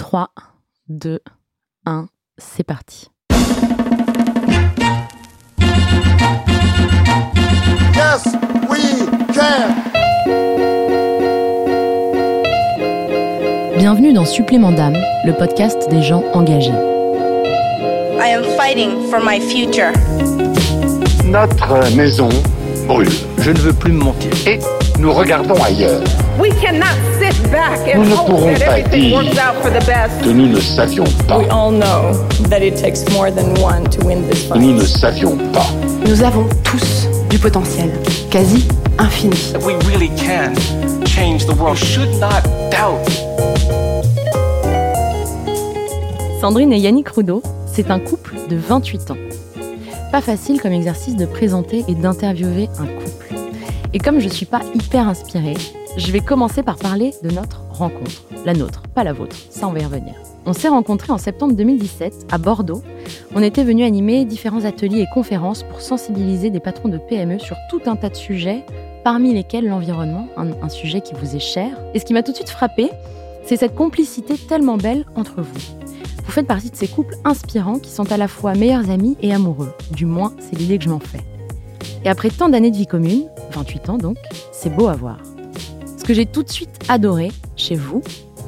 3, 2, 1, c'est parti. Yes, we can. Bienvenue dans Supplément d'âme, le podcast des gens engagés. I am fighting for my future. Notre maison brûle. Je ne veux plus me mentir. Et nous regardons ailleurs. We cannot sit back and nous ne pourrons pas dire que nous ne savions pas. We all know that it takes more than one to win this fight. Nous ne savions pas. Nous avons tous du potentiel, quasi infini. We really can change the world. You should not doubt. Sandrine et Yannick Rudeau, c'est un couple de 28 ans. Pas facile comme exercice de présenter et d'interviewer un couple. Et comme je ne suis pas hyper inspirée, je vais commencer par parler de notre rencontre. La nôtre, pas la vôtre, ça on va y revenir. On s'est rencontrés en septembre 2017 à Bordeaux. On était venus animer différents ateliers et conférences pour sensibiliser des patrons de PME sur tout un tas de sujets, parmi lesquels l'environnement, un sujet qui vous est cher. Et ce qui m'a tout de suite frappée, c'est cette complicité tellement belle entre vous. Vous faites partie de ces couples inspirants qui sont à la fois meilleurs amis et amoureux. Du moins, c'est l'idée que je m'en fais. Et après tant d'années de vie commune, 28 ans donc, c'est beau à voir. Ce que j'ai tout de suite adoré chez vous,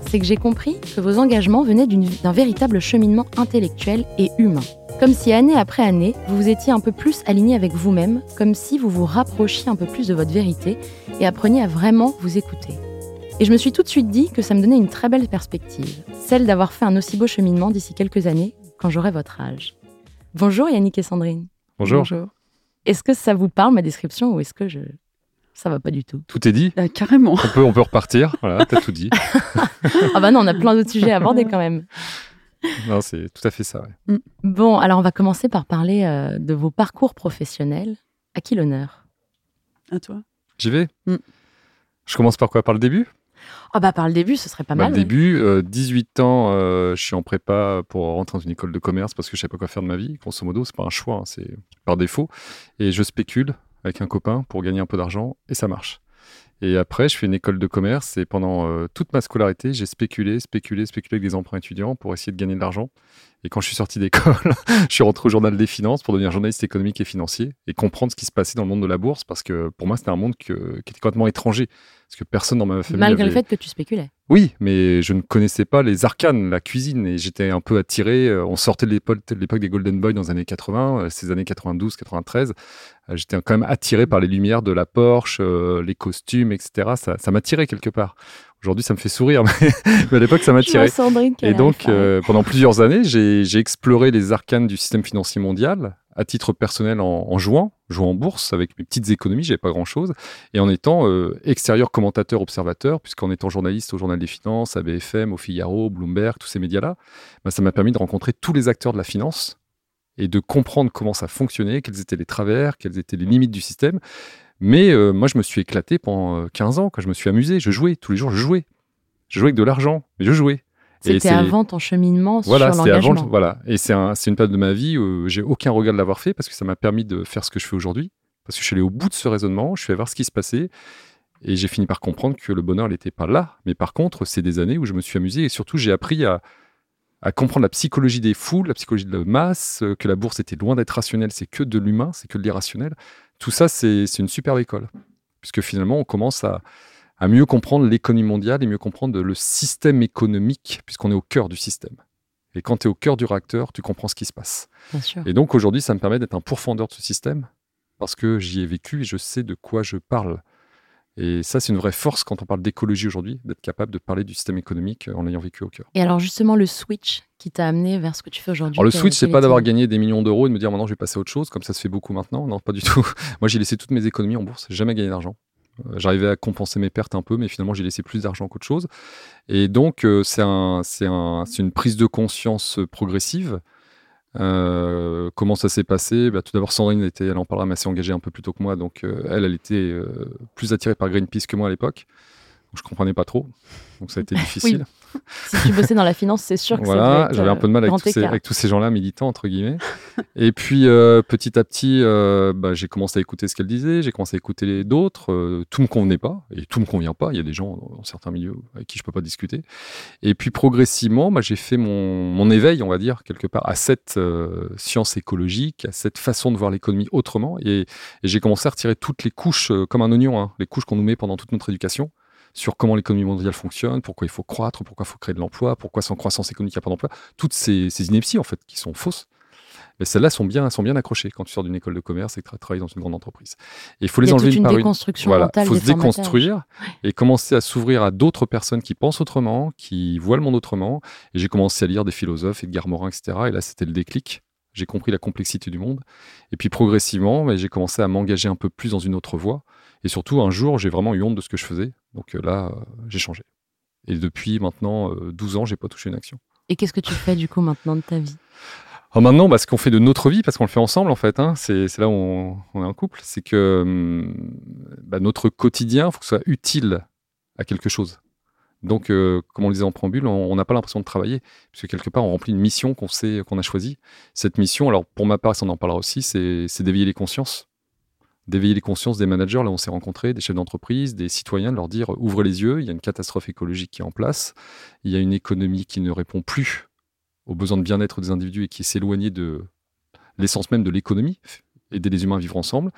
c'est que j'ai compris que vos engagements venaient d'un véritable cheminement intellectuel et humain. Comme si année après année, vous vous étiez un peu plus aligné avec vous-même, comme si vous vous rapprochiez un peu plus de votre vérité et appreniez à vraiment vous écouter. Et je me suis tout de suite dit que ça me donnait une très belle perspective, celle d'avoir fait un aussi beau cheminement d'ici quelques années, quand j'aurai votre âge. Bonjour Yannick et Sandrine. Bonjour. Bonjour. Est-ce que ça vous parle, ma description, ou est-ce que ça va pas du tout ? Tout est dit. Carrément. On peut repartir, voilà, t'as tout dit. Ah bah non, on a plein d'autres sujets à aborder quand même. Non, c'est tout à fait ça. Ouais. Bon, alors on va commencer par parler de vos parcours professionnels. À qui l'honneur ? À toi. J'y vais. Je commence par quoi ? Par le début ? Ah bah par le début, ce serait pas mal. Au début, 18 ans, je suis en prépa pour rentrer dans une école de commerce parce que je savais pas quoi faire de ma vie. Grosso modo, c'est pas un choix, hein, c'est par défaut. Et je spécule avec un copain pour gagner un peu d'argent et ça marche. Et après, je fais une école de commerce et pendant toute ma scolarité, j'ai spéculé avec des emprunts étudiants pour essayer de gagner de l'argent. Et quand je suis sorti d'école, je suis rentré au Journal des Finances pour devenir journaliste économique et financier et comprendre ce qui se passait dans le monde de la bourse parce que pour moi, c'était un monde qui était complètement étranger parce que personne dans ma famille Malgré le fait que tu spéculais. Oui, mais je ne connaissais pas les arcanes, la cuisine et j'étais un peu attiré. On sortait de l'époque des Golden Boys dans les années 80, ces années 92, 93. J'étais quand même attiré par les lumières de la Porsche, les costumes, etc. Ça m'attirait quelque part. Aujourd'hui, ça me fait sourire, mais à l'époque, ça m'attirait. Et donc, pendant plusieurs années, j'ai exploré les arcanes du système financier mondial, à titre personnel en jouant en bourse avec mes petites économies, j'avais pas grand-chose, et en étant extérieur commentateur, observateur, puisqu'en étant journaliste au Journal des Finances, à BFM, au Figaro, Bloomberg, tous ces médias-là, bah, ça m'a permis de rencontrer tous les acteurs de la finance et de comprendre comment ça fonctionnait, quels étaient les travers, quelles étaient les limites du système. Mais moi, je me suis éclaté pendant 15 ans. Quand je me suis amusé, je jouais. Tous les jours, je jouais. Je jouais avec de l'argent, mais je jouais. C'était avant ton cheminement sur l'engagement. Voilà, et c'est une période de ma vie où j'ai aucun regret de l'avoir fait parce que ça m'a permis de faire ce que je fais aujourd'hui. Parce que je suis allé au bout de ce raisonnement, je suis allé voir ce qui se passait. Et j'ai fini par comprendre que le bonheur n'était pas là. Mais par contre, c'est des années où je me suis amusé. Et surtout, j'ai appris à comprendre la psychologie des foules, la psychologie de la masse, que la bourse était loin d'être rationnelle. C'est que de l'humain, c'est que de l'irrationnel. Tout ça, c'est une superbe école. Puisque finalement, on commence à mieux comprendre l'économie mondiale et mieux comprendre le système économique, puisqu'on est au cœur du système. Et quand tu es au cœur du réacteur, tu comprends ce qui se passe. Bien sûr. Et donc, aujourd'hui, ça me permet d'être un pourfendeur de ce système, parce que j'y ai vécu et je sais de quoi je parle. Et ça, c'est une vraie force quand on parle d'écologie aujourd'hui, d'être capable de parler du système économique en l'ayant vécu au cœur. Et alors, justement, le switch qui t'a amené vers ce que tu fais aujourd'hui. Alors, le switch, c'est pas d'avoir gagné des millions d'euros et de me dire maintenant, je vais passer à autre chose, comme ça se fait beaucoup maintenant. Non, pas du tout. Moi, j'ai laissé toutes mes économies en bourse, j'ai jamais gagné d'argent. J'arrivais à compenser mes pertes un peu, mais finalement, j'ai laissé plus d'argent qu'autre chose. Et donc, c'est une prise de conscience progressive. Comment ça s'est passé ? Bah, tout d'abord, Sandrine, elle en parlera, mais elle s'est engagée un peu plus tôt que moi. Donc, elle était plus attirée par Greenpeace que moi à l'époque. Donc, je ne comprenais pas trop. Donc, ça a été difficile. Oui. Si tu bossais dans la finance, c'est sûr que voilà, j'avais un peu de mal avec tous ces gens-là militants, entre guillemets. Et puis, petit à petit, j'ai commencé à écouter ce qu'elle disait, j'ai commencé à écouter d'autres. Tout me convenait pas et tout me convient pas. Il y a des gens dans certains milieux avec qui je peux pas discuter. Et puis, progressivement, j'ai fait mon éveil, on va dire, quelque part, à cette science écologique, à cette façon de voir l'économie autrement. Et j'ai commencé à retirer toutes les couches, comme un oignon, les couches qu'on nous met pendant toute notre éducation, sur comment l'économie mondiale fonctionne, pourquoi il faut croître, pourquoi il faut créer de l'emploi, pourquoi sans croissance économique, il n'y a pas d'emploi. Toutes ces inepties, en fait, qui sont fausses, mais celles-là sont bien accrochées quand tu sors d'une école de commerce et que tu travailles dans une grande entreprise. Et il faut les enlever une par une. Voilà, il faut se déconstruire et commencer à s'ouvrir à d'autres personnes qui pensent autrement, qui voient le monde autrement. Et j'ai commencé à lire des philosophes, Edgar Morin, etc. Et là, c'était le déclic. J'ai compris la complexité du monde. Et puis, progressivement, j'ai commencé à m'engager un peu plus dans une autre voie. Et surtout, un jour, j'ai vraiment eu honte de ce que je faisais. Donc là, j'ai changé. Et depuis maintenant 12 ans, je n'ai pas touché une action. Et qu'est-ce que tu fais du coup maintenant de ta vie ? Alors maintenant, ce qu'on fait de notre vie, parce qu'on le fait ensemble en fait, c'est là où on est un couple, c'est que notre quotidien, il faut que ce soit utile à quelque chose. Donc, comme on le disait en préambule, on n'a pas l'impression de travailler, puisque quelque part, on remplit une mission qu'on a choisie. Cette mission, alors pour ma part, ça en parlera aussi, c'est d'éveiller les consciences. D'éveiller les consciences des managers, là on s'est rencontrés, des chefs d'entreprise, des citoyens, de leur dire ouvrez les yeux, il y a une catastrophe écologique qui est en place, il y a une économie qui ne répond plus aux besoins de bien-être des individus et qui s'éloigne de l'essence même de l'économie, aider les humains à vivre ensemble.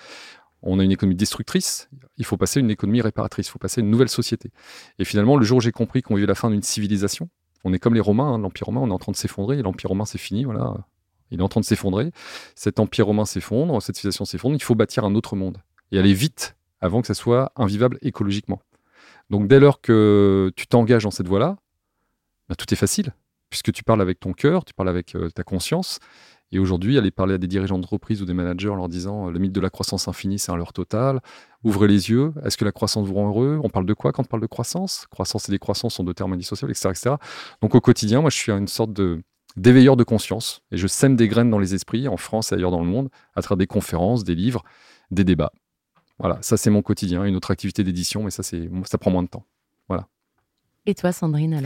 On a une économie destructrice, il faut passer à une économie réparatrice, il faut passer à une nouvelle société. Et finalement, le jour où j'ai compris qu'on vivait la fin d'une civilisation, on est comme les Romains, l'Empire romain, on est en train de s'effondrer, et l'Empire romain c'est fini, voilà. Il est en train de s'effondrer, cet empire romain s'effondre, cette civilisation s'effondre, il faut bâtir un autre monde et aller vite avant que ça soit invivable écologiquement. Donc dès lors que tu t'engages dans cette voie-là, tout est facile, puisque tu parles avec ton cœur, tu parles avec ta conscience. Et aujourd'hui, aller parler à des dirigeants d'entreprise ou des managers en leur disant le mythe de la croissance infinie, c'est un leurre total. Ouvrez les yeux. Est-ce que la croissance vous rend heureux ? On parle de quoi quand on parle de croissance ? Croissance et décroissance sont deux termes indissociables, etc., etc. Donc au quotidien, moi, je suis une sorte d'éveilleur de conscience. Et je sème des graines dans les esprits, en France et ailleurs dans le monde, à travers des conférences, des livres, des débats. Voilà, ça c'est mon quotidien. Une autre activité d'édition, mais ça prend moins de temps. Voilà. Et toi, Sandrine,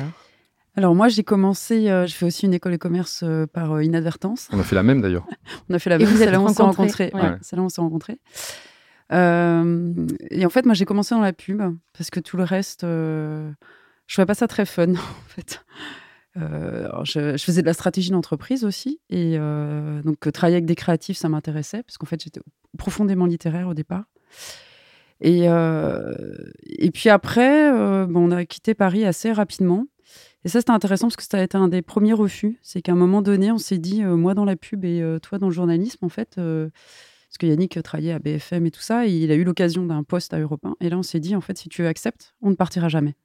alors moi, j'ai commencé, je fais aussi une école de commerce par inadvertance. On a fait la même d'ailleurs. On a fait la même, c'est là où on s'est rencontrés. C'est là où on s'est rencontrés. Et en fait, moi, j'ai commencé dans la pub, parce que tout le reste, je trouvais pas ça très fun, en fait. Alors je faisais de la stratégie d'entreprise aussi, et donc travailler avec des créatifs, ça m'intéressait, parce qu'en fait j'étais profondément littéraire au départ. Et puis après, on a quitté Paris assez rapidement, et ça c'était intéressant parce que ça a été un des premiers refus. C'est qu'à un moment donné, on s'est dit, moi dans la pub et toi dans le journalisme en fait, parce que Yannick travaillait à BFM et tout ça, et il a eu l'occasion d'un poste à Europe 1, et là on s'est dit, en fait si tu acceptes, on ne partira jamais.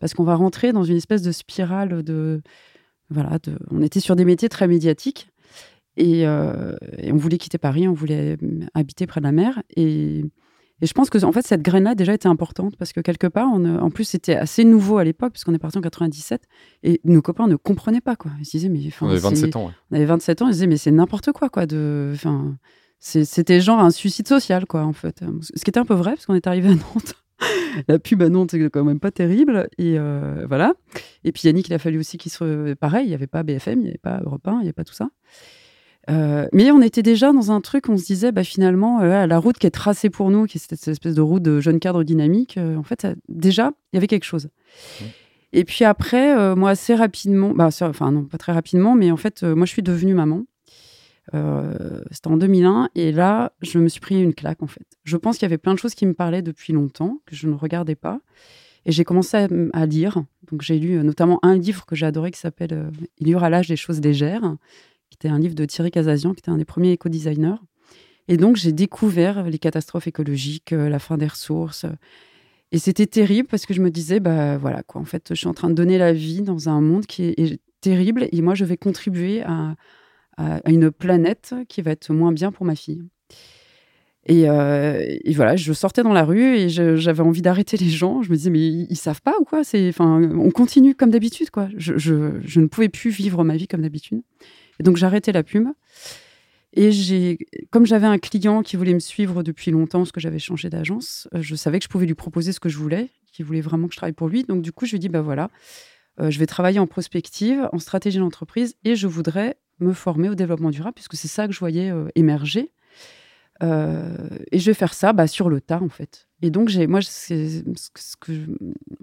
Parce qu'on va rentrer dans une espèce de spirale on était sur des métiers très médiatiques et on voulait quitter Paris, on voulait habiter près de la mer. Et je pense que en fait, cette graine-là déjà était importante parce que quelque part, en plus, c'était assez nouveau à l'époque parce qu'on est parti en 97 et nos copains ne comprenaient pas. Quoi. Ils se disaient, on avait 27 ans. Ouais. On avait 27 ans, ils se disaient, mais c'est n'importe quoi c'était genre un suicide social, quoi, en fait. Ce qui était un peu vrai parce qu'on est arrivé à Nantes. La pub à Nantes, c'est quand même pas terrible. Et voilà. Et puis Yannick, il a fallu aussi qu'il soit pareil. Il n'y avait pas BFM, il n'y avait pas Europe 1, il n'y avait pas tout ça. Mais on était déjà dans un truc où on se disait, finalement, la route qui est tracée pour nous, qui est cette espèce de route de jeune cadre dynamique, en fait, déjà, il y avait quelque chose. Mmh. Et puis après, moi, assez rapidement, non, pas très rapidement, mais en fait, moi, je suis devenue maman. C'était en 2001 et là je me suis pris une claque en fait. Je pense qu'il y avait plein de choses qui me parlaient depuis longtemps que je ne regardais pas et j'ai commencé à lire. Donc j'ai lu notamment un livre que j'ai adoré qui s'appelle « Il y aura l'âge des choses légères » qui était un livre de Thierry Cazazian qui était un des premiers éco-designers et donc j'ai découvert les catastrophes écologiques, la fin des ressources et c'était terrible parce que je me disais en fait je suis en train de donner la vie dans un monde qui est terrible et moi je vais contribuer à une planète qui va être moins bien pour ma fille. Et voilà, je sortais dans la rue et j'avais envie d'arrêter les gens. Je me disais, mais ils savent pas ou quoi ? On continue comme d'habitude, quoi. Je ne pouvais plus vivre ma vie comme d'habitude. Et donc, j'arrêtais la pub. Et comme j'avais un client qui voulait me suivre depuis longtemps, parce que j'avais changé d'agence, je savais que je pouvais lui proposer ce que je voulais, qu'il voulait vraiment que je travaille pour lui. Donc, du coup, je lui ai dit, je vais travailler en prospective, en stratégie d'entreprise, et je voudrais me former au développement durable, puisque c'est ça que je voyais émerger. Et je vais faire ça sur le tas, en fait. Et donc, c'est ce que,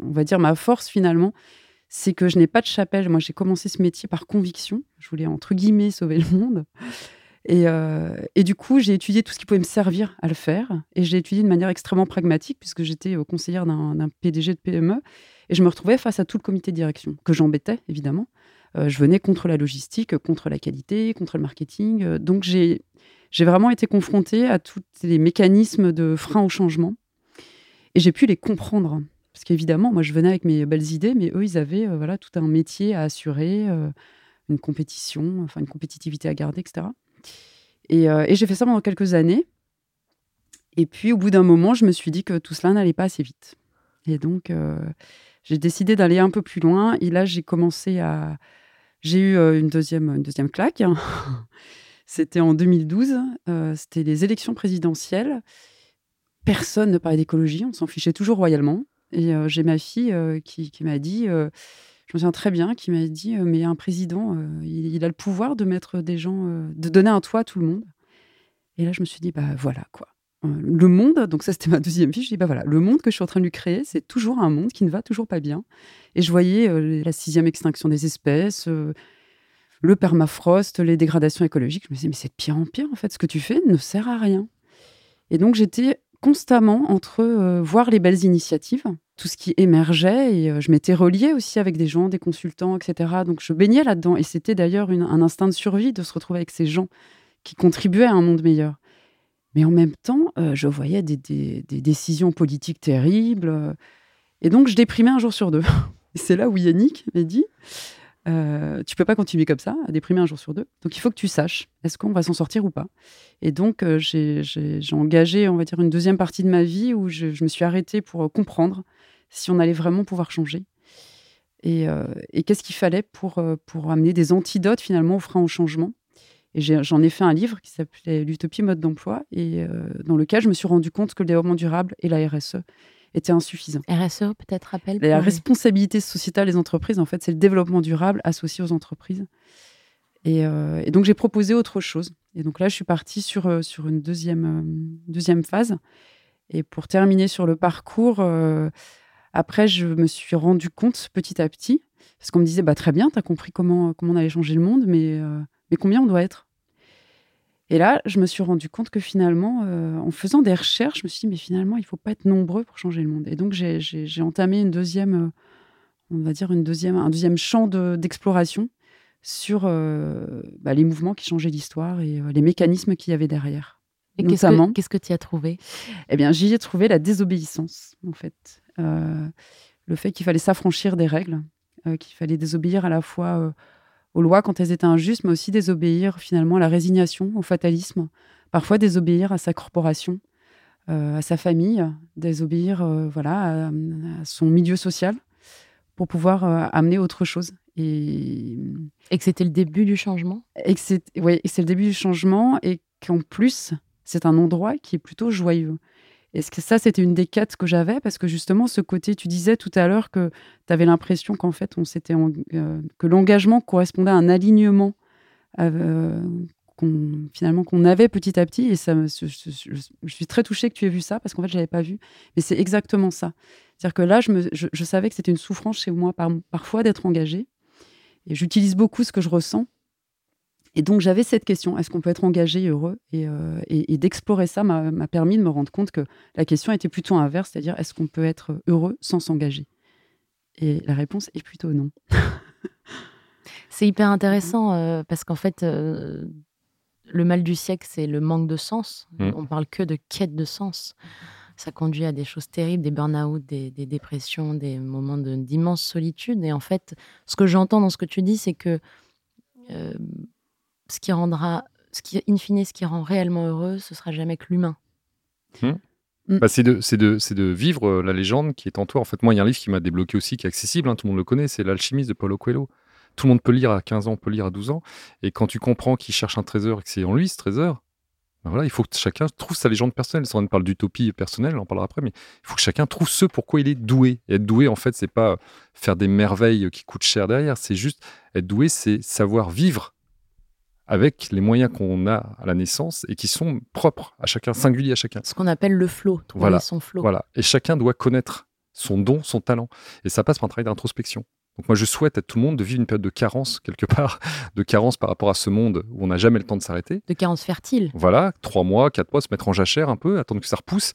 on va dire, ma force, finalement, c'est que je n'ai pas de chapelle. Moi, j'ai commencé ce métier par conviction. Je voulais, entre guillemets, sauver le monde. Et du coup, j'ai étudié tout ce qui pouvait me servir à le faire. Et je l'ai étudié de manière extrêmement pragmatique, puisque j'étais conseillère d'un PDG de PME. Et je me retrouvais face à tout le comité de direction, que j'embêtais, évidemment. Je venais contre la logistique, contre la qualité, contre le marketing. Donc, j'ai vraiment été confrontée à tous les mécanismes de frein au changement. Et j'ai pu les comprendre. Parce qu'évidemment, moi, je venais avec mes belles idées, mais eux, ils avaient tout un métier à assurer, une compétition, une compétitivité à garder, etc. Et j'ai fait ça pendant quelques années. Et puis, au bout d'un moment, je me suis dit que tout cela n'allait pas assez vite. Et donc, j'ai décidé d'aller un peu plus loin. Et là, j'ai eu une deuxième claque. C'était en 2012. C'était les élections présidentielles. Personne ne parlait d'écologie. On s'en fichait toujours royalement. Et j'ai ma fille qui m'a dit, je me souviens très bien, qui m'a dit, mais un président, il a le pouvoir de mettre des gens, de donner un toit à tout le monde. Et là, je me suis dit, voilà quoi. Le monde, donc ça c'était ma deuxième fille, je dis, voilà, le monde que je suis en train de lui créer, c'est toujours un monde qui ne va toujours pas bien. Et je voyais la 6e extinction des espèces, le permafrost, les dégradations écologiques. Je me disais, mais c'est de pire en pire en fait, ce que tu fais ne sert à rien. Et donc j'étais constamment entre voir les belles initiatives, tout ce qui émergeait, et je m'étais reliée aussi avec des gens, des consultants, etc. Donc je baignais là-dedans, et c'était d'ailleurs un instinct de survie de se retrouver avec ces gens qui contribuaient à un monde meilleur. Mais en même temps, je voyais des décisions politiques terribles, et donc je déprimais un jour sur deux. Et c'est là où Yannick m'a dit, tu peux pas continuer comme ça, à déprimer un jour sur deux. Donc, il faut que tu saches, est-ce qu'on va s'en sortir ou pas ? Et donc, j'ai engagé, on va dire, une deuxième partie de ma vie où je me suis arrêtée pour comprendre si on allait vraiment pouvoir changer. Et qu'est-ce qu'il fallait pour amener des antidotes, finalement, au frein au changement. Et j'en ai fait un livre qui s'appelait « L'Utopie, mode d'emploi », et dans lequel je me suis rendu compte que le développement durable et la RSE était insuffisant. RSE, peut-être, rappel. La responsabilité sociétale des entreprises, en fait, c'est le développement durable associé aux entreprises. Et donc, j'ai proposé autre chose. Et donc là, je suis partie sur une deuxième phase. Et pour terminer sur le parcours, après, je me suis rendu compte petit à petit, parce qu'on me disait, très bien, tu as compris comment on allait changer le monde, mais combien on doit être ? Et là, je me suis rendu compte que finalement, en faisant des recherches, je me suis dit, mais finalement, il ne faut pas être nombreux pour changer le monde. Et donc, j'ai entamé un deuxième champ d'exploration sur les mouvements qui changeaient l'histoire et les mécanismes qu'il y avait derrière. Et notamment, qu'est-ce que tu y as trouvé ? Eh bien, j'y ai trouvé la désobéissance, en fait. Le fait qu'il fallait s'affranchir des règles, qu'il fallait désobéir à la fois... aux lois quand elles étaient injustes, mais aussi désobéir finalement à la résignation, au fatalisme. Parfois désobéir à sa corporation, à sa famille, désobéir à son milieu social pour pouvoir amener autre chose. Et que c'était le début du changement ? Et c'est le début du changement et qu'en plus, c'est un endroit qui est plutôt joyeux. Et ça, c'était une des quêtes que j'avais, parce que justement, ce côté, tu disais tout à l'heure que tu avais l'impression qu'en fait, que l'engagement correspondait à un alignement qu'on avait petit à petit. Et ça, je suis très touchée que tu aies vu ça, parce qu'en fait, je l'avais pas vu. Mais c'est exactement ça. C'est-à-dire que là, je savais que c'était une souffrance chez moi, parfois, d'être engagée. Et j'utilise beaucoup ce que je ressens. Et donc, j'avais cette question, est-ce qu'on peut être engagé et heureux ? Et d'explorer ça m'a permis de me rendre compte que la question était plutôt inverse, c'est-à-dire, est-ce qu'on peut être heureux sans s'engager ? Et la réponse est plutôt non. C'est hyper intéressant, parce qu'en fait, le mal du siècle, c'est le manque de sens. On parle que de quête de sens. Ça conduit à des choses terribles, des burn-out, des dépressions, des moments d'immense solitude. Et en fait, ce que j'entends dans ce que tu dis, c'est que... ce qui rend réellement heureux, ce sera jamais que l'humain. C'est de vivre la légende qui est en toi. En fait, moi, il y a un livre qui m'a débloqué aussi, qui est accessible, tout le monde le connaît, c'est L'Alchimiste de Paulo Coelho. Tout le monde peut lire à 15 ans, peut lire à 12 ans. Et quand tu comprends qu'il cherche un trésor et que c'est en lui, ce trésor, Ben voilà, il faut que chacun trouve sa légende personnelle. Si on parle d'utopie personnelle, on en parlera après, mais il faut que chacun trouve ce pourquoi il est doué. Et être doué, en fait, c'est pas faire des merveilles qui coûtent cher derrière, c'est juste être doué, c'est savoir vivre avec les moyens qu'on a à la naissance et qui sont propres à chacun, singuliers à chacun. Ce qu'on appelle le flow, voilà, son flow. Voilà, et chacun doit connaître son don, son talent. Et ça passe par un travail d'introspection. Donc moi, je souhaite à tout le monde de vivre une période de carence, quelque part, de carence par rapport à ce monde où on n'a jamais le temps de s'arrêter. De carence fertile. Voilà, 3 mois, 4 mois, se mettre en jachère un peu, attendre que ça repousse.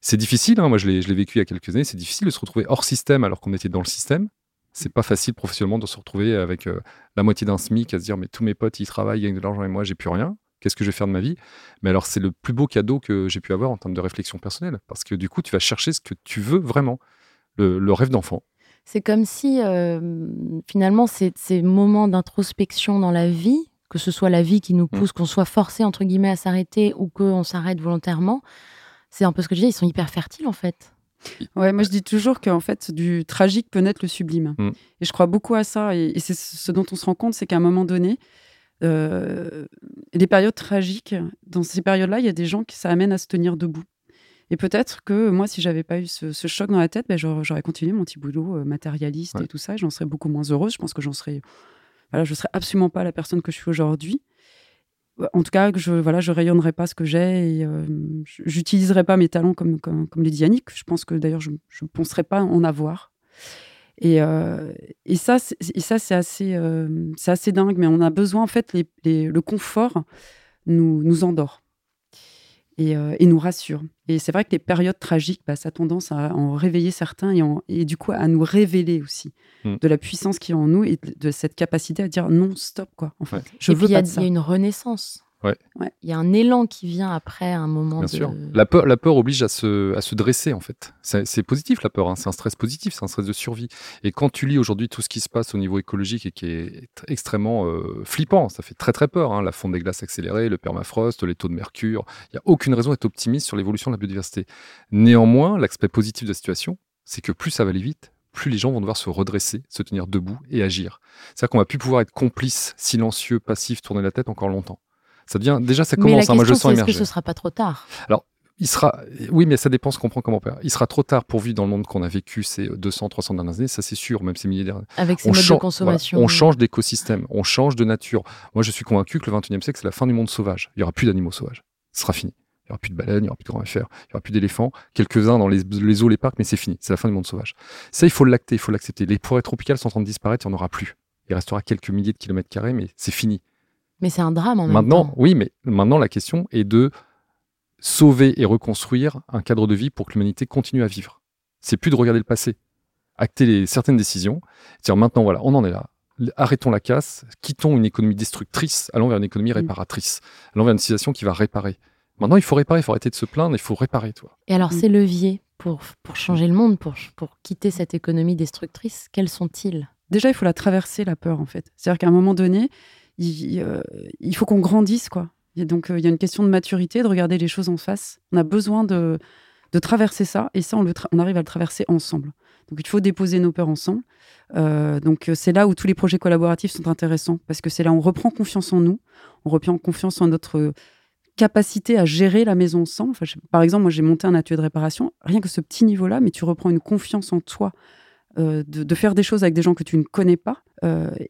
C'est difficile, hein. Moi je l'ai vécu il y a quelques années, c'est difficile de se retrouver hors système alors qu'on était dans le système. C'est pas facile professionnellement de se retrouver avec la moitié d'un SMIC à se dire « mais tous mes potes, ils travaillent, ils gagnent de l'argent et moi, j'ai plus rien. Qu'est-ce que je vais faire de ma vie ?» Mais alors, c'est le plus beau cadeau que j'ai pu avoir en termes de réflexion personnelle parce que du coup, tu vas chercher ce que tu veux vraiment, le rêve d'enfant. C'est comme si, finalement, ces moments d'introspection dans la vie, que ce soit la vie qui nous pousse, qu'on soit forcé, entre guillemets, à s'arrêter ou qu'on s'arrête volontairement, c'est un peu ce que je disais, ils sont hyper fertiles, en fait. Ouais, moi, je dis toujours qu'en fait, du tragique peut naître le sublime. Et je crois beaucoup à ça. Et c'est ce dont on se rend compte, c'est qu'à un moment donné, les périodes tragiques, dans ces périodes-là, il y a des gens qui ça amène à se tenir debout. Et peut-être que moi, si je n'avais pas eu ce choc dans la tête, ben, j'aurais continué mon petit boulot matérialiste et tout ça, et j'en serais beaucoup moins heureuse. Je pense que je ne serais absolument pas la personne que je suis aujourd'hui. En tout cas, je rayonnerais pas ce que j'ai, et j'utiliserais pas mes talents comme les dit Yannick. Je pense que d'ailleurs, je ne penserais pas en avoir. Et ça, c'est assez dingue, mais on a besoin, en fait, le confort nous endort. Et nous rassure. Et c'est vrai que les périodes tragiques, bah, ça a tendance à en réveiller certains et du coup à nous révéler aussi de la puissance qu'il y a en nous et de cette capacité à dire non, stop, quoi. En fait, je veux pas de ça. Il y a une renaissance. Ouais. Il y a un élan qui vient après un moment. Bien sûr. La peur oblige à se dresser, en fait. C'est positif, la peur. Hein. C'est un stress positif, c'est un stress de survie. Et quand tu lis aujourd'hui tout ce qui se passe au niveau écologique et qui est extrêmement flippant, ça fait très, très peur. Hein. La fonte des glaces accélérée, le permafrost, les taux de mercure. Il n'y a aucune raison d'être optimiste sur l'évolution de la biodiversité. Néanmoins, l'aspect positif de la situation, c'est que plus ça va aller vite, plus les gens vont devoir se redresser, se tenir debout et agir. C'est-à-dire qu'on ne va plus pouvoir être complice, silencieux, passif, tourner la tête encore longtemps. Ça devient, déjà, ça commence. Mais la question, moi, je le sens émerger. Est-ce que ce ne sera pas trop tard ? Alors, oui, mais ça dépend, ce qu'on comprend comment on perd. Il sera trop tard pour vivre dans le monde qu'on a vécu ces 200, 300 dernières années, ça c'est sûr, même ces milliers dernières. Avec ces modes de consommation. Voilà, on change d'écosystème, on change de nature. Moi, je suis convaincu que le 21e siècle, c'est la fin du monde sauvage. Il n'y aura plus d'animaux sauvages. Ce sera fini. Il n'y aura plus de baleines, il n'y aura plus de grands-mammifères, il n'y aura plus d'éléphants, quelques-uns dans les zoos, les parcs, mais c'est fini. C'est la fin du monde sauvage. Ça, il faut l'acter, il faut l'accepter. Les forêts tropicales sont en train de disparaître, il n'y en aura plus. Il restera quelques milliers de kilomètres carrés, mais c'est fini. Mais c'est un drame en même temps. Oui, mais maintenant, la question est de sauver et reconstruire un cadre de vie pour que l'humanité continue à vivre. C'est plus de regarder le passé, acter certaines décisions, dire maintenant, voilà, on en est là. Arrêtons la casse, quittons une économie destructrice, allons vers une économie réparatrice, allons vers une civilisation qui va réparer. Maintenant, il faut réparer, il faut arrêter de se plaindre, il faut réparer, toi. Et alors, ces leviers pour changer le monde, pour quitter cette économie destructrice, quels sont-ils ? Déjà, il faut la traverser, la peur, en fait. C'est-à-dire qu'à un moment donné, il faut qu'on grandisse, quoi. Et donc, il y a une question de maturité, de regarder les choses en face. On a besoin de traverser ça, et ça, on arrive à le traverser ensemble. Donc, il faut déposer nos peurs ensemble. Donc, c'est là où tous les projets collaboratifs sont intéressants, parce que c'est là où on reprend confiance en nous, on reprend confiance en notre capacité à gérer la maison ensemble. Enfin, par exemple, moi, j'ai monté un atelier de réparation. Rien que ce petit niveau-là, mais tu reprends une confiance en toi, de faire des choses avec des gens que tu ne connais pas.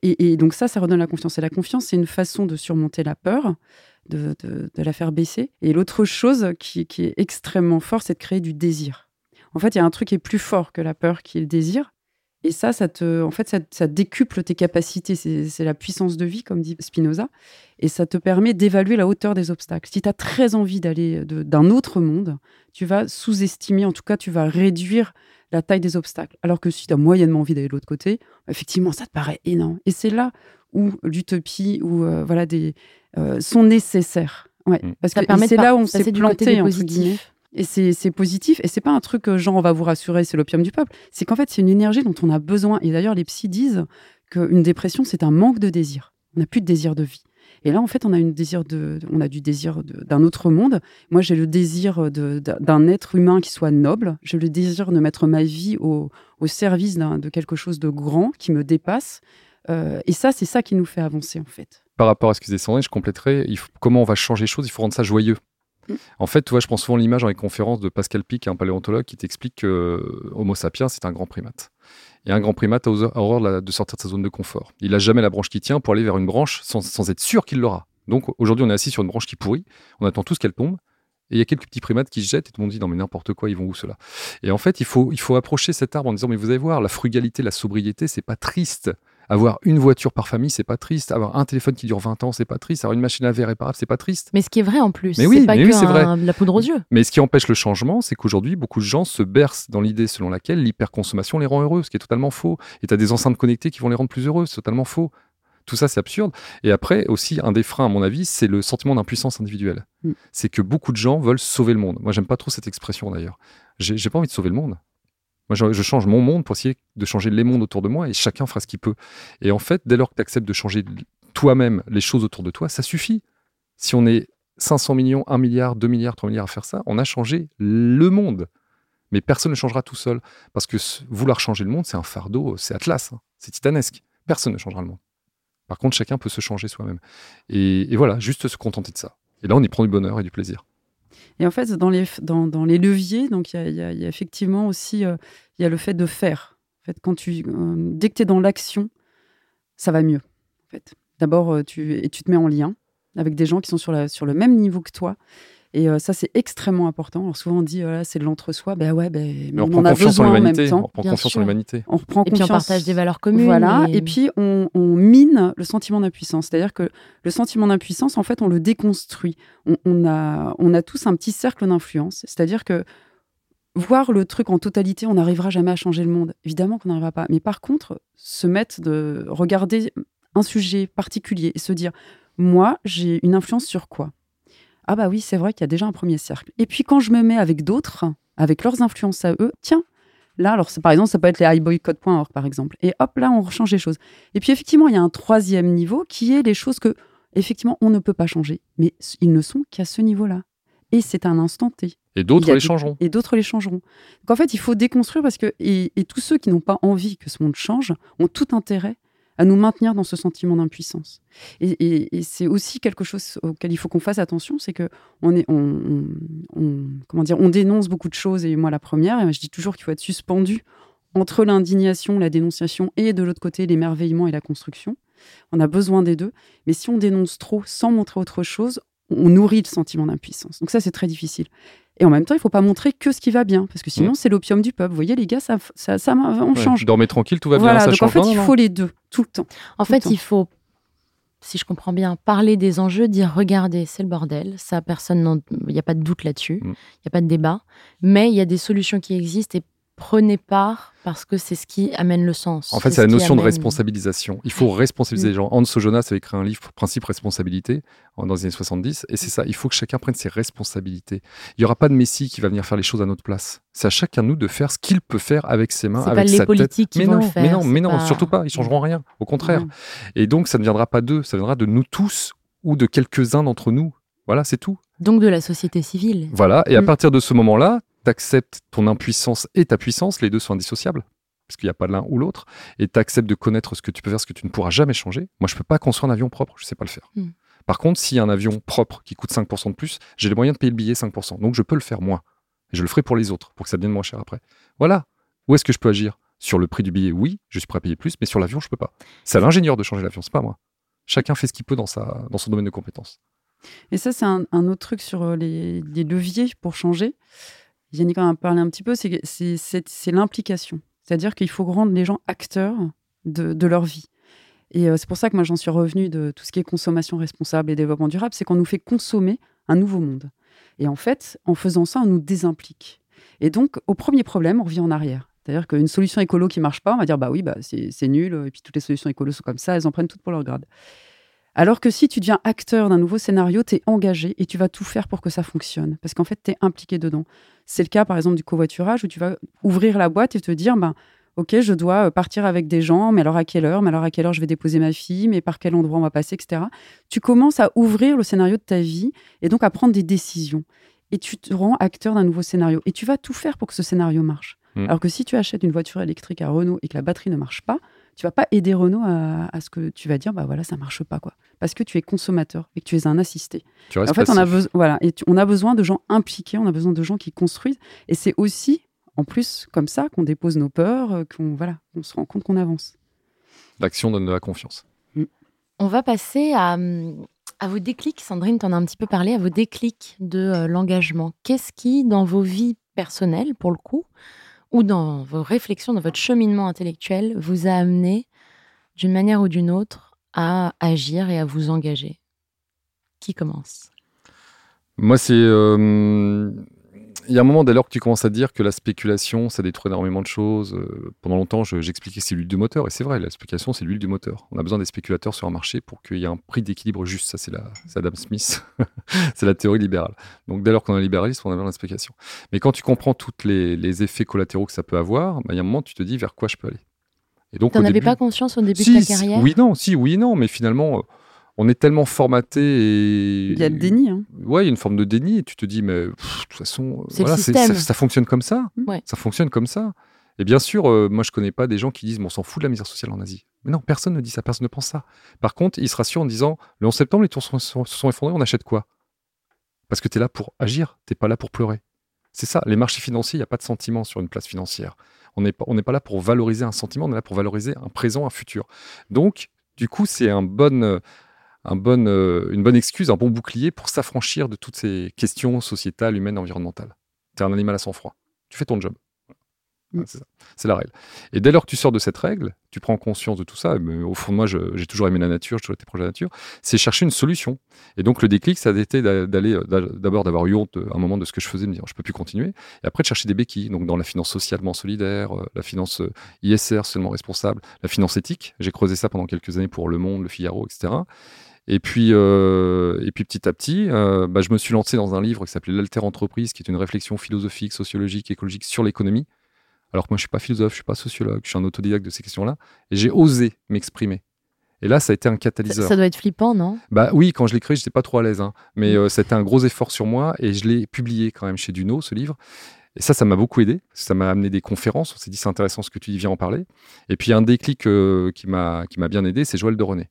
Et donc ça redonne la confiance. Et la confiance, c'est une façon de surmonter la peur, de la faire baisser. Et l'autre chose qui est extrêmement forte, c'est de créer du désir. En fait, il y a un truc qui est plus fort que la peur, qui est le désir. Et ça décuple tes capacités. C'est la puissance de vie, comme dit Spinoza. Et ça te permet d'évaluer la hauteur des obstacles. Si tu as très envie d'aller d'un autre monde, tu vas sous-estimer, en tout cas, tu vas réduire la taille des obstacles. Alors que si tu as moyennement envie d'aller de l'autre côté, effectivement, ça te paraît énorme. Et c'est là où l'utopie, où sont nécessaires. Ouais, parce que c'est là où on s'est planté, entre guillemets. Et c'est positif, et c'est pas un truc genre on va vous rassurer, c'est l'opium du peuple. C'est qu'en fait, c'est une énergie dont on a besoin. Et d'ailleurs, les psys disent qu'une dépression, c'est un manque de désir. On n'a plus de désir de vie. Et là, en fait, on a du désir d'un autre monde. Moi, j'ai le désir d'un être humain qui soit noble. J'ai le désir de mettre ma vie au service de quelque chose de grand qui me dépasse. Et ça, c'est ça qui nous fait avancer, en fait. Par rapport à ce que disait Sandrine, je compléterai. Comment on va changer les choses ? Il faut rendre ça joyeux. En fait, tu vois, je prends souvent l'image dans les conférences de Pascal Pic, un paléontologue, qui t'explique que Homo sapiens, c'est un grand primate. Et un grand primate a horreur de sortir de sa zone de confort. Il n'a jamais la branche qui tient pour aller vers une branche sans être sûr qu'il l'aura. Donc aujourd'hui, on est assis sur une branche qui pourrit, on attend tous qu'elle tombe, et il y a quelques petits primates qui se jettent et tout le monde dit non mais n'importe quoi, ils vont où cela? Et en fait, il faut approcher cet arbre en disant mais vous allez voir, la frugalité, la sobriété, c'est pas triste. Avoir une voiture par famille, c'est pas triste. Avoir un téléphone qui dure 20 ans, c'est pas triste. Avoir une machine à verre réparable, c'est pas triste. Mais ce qui est vrai en plus, c'est pas la poudre aux yeux. Mais ce qui empêche le changement, c'est qu'aujourd'hui, beaucoup de gens se bercent dans l'idée selon laquelle l'hyperconsommation les rend heureux, ce qui est totalement faux. Et tu as des enceintes connectées qui vont les rendre plus heureux, c'est totalement faux. Tout ça, c'est absurde. Et après, aussi, un des freins, à mon avis, c'est le sentiment d'impuissance individuelle. C'est que beaucoup de gens veulent sauver le monde. Moi, j'aime pas trop cette expression d'ailleurs. J'ai pas envie de sauver le monde. Moi, je change mon monde pour essayer de changer les mondes autour de moi et chacun fera ce qu'il peut. Et en fait, dès lors que tu acceptes de changer toi-même les choses autour de toi, ça suffit. Si on est 500 millions, 1 milliard, 2 milliards, 3 milliards à faire ça, on a changé le monde. Mais personne ne changera tout seul. Parce que vouloir changer le monde, c'est un fardeau, c'est Atlas, hein, c'est titanesque. Personne ne changera le monde. Par contre, chacun peut se changer soi-même. Et voilà, juste se contenter de ça. Et là, on y prend du bonheur et du plaisir. Et en fait, dans les leviers, donc il y a effectivement aussi il y a le fait de faire. En fait, dès que tu es dans l'action, ça va mieux. En fait, d'abord tu te mets en lien avec des gens qui sont sur le même niveau que toi. Et ça, c'est extrêmement important. Alors, souvent, on dit c'est de l'entre-soi. Ben ouais, mais on en a besoin en même temps. On reprend confiance en l'humanité. On reprend confiance. Et puis, on partage des valeurs communes. Voilà. Et puis, on mine le sentiment d'impuissance. C'est-à-dire que le sentiment d'impuissance, en fait, on le déconstruit. On a tous un petit cercle d'influence. C'est-à-dire que voir le truc en totalité, on n'arrivera jamais à changer le monde. Évidemment qu'on n'arrivera pas. Mais par contre, regarder un sujet particulier et se dire, moi, j'ai une influence sur quoi ? Ah bah oui, c'est vrai qu'il y a déjà un premier cercle. Et puis quand je me mets avec d'autres, avec leurs influences à eux, tiens, là, alors par exemple, ça peut être les iBoycott.org par exemple. Et hop, là, on rechange les choses. Et puis effectivement, il y a un troisième niveau qui est les choses que, effectivement, on ne peut pas changer. Mais ils ne sont qu'à ce niveau-là. Et c'est un instant T. Et d'autres les changeront. Et d'autres les changeront. Donc en fait, il faut déconstruire parce que, et tous ceux qui n'ont pas envie que ce monde change, ont tout intérêt à nous maintenir dans ce sentiment d'impuissance. Et c'est aussi quelque chose auquel il faut qu'on fasse attention, c'est qu'on dénonce beaucoup de choses, et moi la première, et je dis toujours qu'il faut être suspendu entre l'indignation, la dénonciation, et de l'autre côté, l'émerveillement et la construction. On a besoin des deux, mais si on dénonce trop sans montrer autre chose, on nourrit le sentiment d'impuissance. Donc ça, c'est très difficile. Et en même temps, il ne faut pas montrer que ce qui va bien, parce que sinon, c'est l'opium du peuple. Vous voyez, les gars, ça on change. Dormez tranquille, tout va bien, ça donc change. En fait, il faut les deux, tout le temps. En fait, il faut, si je comprends bien, parler des enjeux, dire, regardez, c'est le bordel, ça, personne, il n'y a pas de doute là-dessus, il n'y a pas de débat, mais il y a des solutions qui existent et prenez part parce que c'est ce qui amène le sens. En fait, c'est la notion de responsabilisation. Il faut responsabiliser les gens. Hans Jonas avait écrit un livre, Principe responsabilité, dans les années 70. Et c'est ça, il faut que chacun prenne ses responsabilités. Il n'y aura pas de messie qui va venir faire les choses à notre place. C'est à chacun de nous de faire ce qu'il peut faire avec ses mains, avec sa tête. C'est pas les politiques qui vont le faire. Mais non, surtout pas. Ils ne changeront rien. Au contraire. Et donc, ça ne viendra pas d'eux. Ça viendra de nous tous ou de quelques-uns d'entre nous. Voilà, c'est tout. Donc, de la société civile. Voilà. Et à partir de ce moment-là, t'acceptes ton impuissance et ta puissance, les deux sont indissociables, parce qu'il n'y a pas l'un ou l'autre, et t'acceptes de connaître ce que tu peux faire, ce que tu ne pourras jamais changer. Moi, je ne peux pas construire un avion propre, je ne sais pas le faire. Par contre, s'il y a un avion propre qui coûte 5% de plus, j'ai les moyens de payer le billet 5%, donc je peux le faire moins. Et je le ferai pour les autres, pour que ça devienne moins cher après. Voilà. Où est-ce que je peux agir ? Sur le prix du billet, oui, je suis prêt à payer plus, mais sur l'avion, je ne peux pas. C'est à l'ingénieur de changer l'avion, ce n'est pas moi. Chacun fait ce qu'il peut dans son domaine de compétences. Et ça, c'est un autre truc sur les leviers pour changer. Yannick en a parlé un petit peu, c'est l'implication. C'est-à-dire qu'il faut rendre les gens acteurs de leur vie. Et c'est pour ça que moi, j'en suis revenue de tout ce qui est consommation responsable et développement durable, c'est qu'on nous fait consommer un nouveau monde. Et en fait, en faisant ça, on nous désimplique. Et donc, au premier problème, on revient en arrière. C'est-à-dire qu'une solution écolo qui ne marche pas, on va dire, bah oui, bah, c'est nul, et puis toutes les solutions écolo sont comme ça, elles en prennent toutes pour leur grade. Alors que si tu deviens acteur d'un nouveau scénario, tu es engagé et tu vas tout faire pour que ça fonctionne. Parce qu'en fait, tu es impliqué dedans. C'est le cas, par exemple, du covoiturage où tu vas ouvrir la boîte et te dire « Ok, je dois partir avec des gens, mais alors à quelle heure ? Mais alors à quelle heure je vais déposer ma fille ? Mais par quel endroit on va passer, etc. » Tu commences à ouvrir le scénario de ta vie et donc à prendre des décisions. Et tu te rends acteur d'un nouveau scénario. Et tu vas tout faire pour que ce scénario marche. Alors que si tu achètes une voiture électrique à Renault et que la batterie ne marche pas, tu ne vas pas aider Renault à ce que tu vas dire, bah voilà, ça ne marche pas. parce que tu es consommateur et que tu es un assisté. Tu restes passif. En fait, on a besoin de gens impliqués, on a besoin de gens qui construisent. Et c'est aussi, en plus, comme ça, qu'on dépose nos peurs, qu'on se rend compte qu'on avance. L'action donne de la confiance. On va passer à vos déclics. Sandrine, t'en as un petit peu parlé, à vos déclics de l'engagement. Qu'est-ce qui, dans vos vies personnelles, pour le coup, ou dans vos réflexions, dans votre cheminement intellectuel, vous a amené, d'une manière ou d'une autre, à agir et à vous engager? Qui commence? Moi, c'est... Il y a un moment, dès lors que tu commences à dire que la spéculation, ça détruit énormément de choses. Pendant longtemps, j'expliquais que c'est l'huile du moteur. Et c'est vrai, la spéculation, c'est l'huile du moteur. On a besoin des spéculateurs sur un marché pour qu'il y ait un prix d'équilibre juste. Ça, c'est Adam Smith. C'est la théorie libérale. Donc, dès lors qu'on est libéraliste, on a besoin de la spéculation. Mais quand tu comprends tous les effets collatéraux que ça peut avoir, il y a un moment, tu te dis vers quoi je peux aller. Tu n'en avais pas conscience au début de ta carrière? Oui, non. Mais finalement... on est tellement formaté et... Il y a le déni. Ouais, il y a une forme de déni. Et tu te dis, mais de toute façon, ça fonctionne comme ça. Ouais. Ça fonctionne comme ça. Et bien sûr, moi, je ne connais pas des gens qui disent, on s'en fout de la misère sociale en Asie. Mais non, personne ne dit ça, personne ne pense ça. Par contre, ils se rassurent en disant, le 11 septembre, les tours se sont effondrés, on achète quoi? Parce que tu es là pour agir, tu n'es pas là pour pleurer. C'est ça, les marchés financiers, il n'y a pas de sentiment sur une place financière. On n'est pas là pour valoriser un sentiment, on est là pour valoriser un présent, un futur. Donc, du coup, c'est une bonne excuse, un bon bouclier pour s'affranchir de toutes ces questions sociétales, humaines, environnementales. Tu es un animal à sang-froid. Tu fais ton job. Voilà, c'est ça. C'est la règle. Et dès lors que tu sors de cette règle, tu prends conscience de tout ça. Mais au fond de moi, j'ai toujours aimé la nature, j'ai toujours été proche de la nature. C'est chercher une solution. Et donc, le déclic, ça a été d'avoir eu honte à un moment de ce que je faisais, de me dire je ne peux plus continuer. Et après, de chercher des béquilles. Donc, dans la finance socialement solidaire, la finance ISR, seulement responsable, la finance éthique. J'ai creusé ça pendant quelques années pour Le Monde, Le Figaro, etc. Et puis petit à petit, je me suis lancé dans un livre qui s'appelait L'Alter-Entreprise, qui est une réflexion philosophique, sociologique, écologique sur l'économie. Alors que moi, je ne suis pas philosophe, je ne suis pas sociologue, je suis un autodidacte de ces questions-là. Et j'ai osé m'exprimer. Et là, ça a été un catalyseur. Ça doit être flippant, non? Oui, quand je l'ai créé, je n'étais pas trop à l'aise. Mais c'était un gros effort sur moi et je l'ai publié quand même chez Dunod, ce livre. Et ça m'a beaucoup aidé. Ça m'a amené des conférences. On s'est dit, c'est intéressant ce que tu dis, viens en parler. Et puis, un déclic qui m'a bien aidé, c'est Joël Dornet.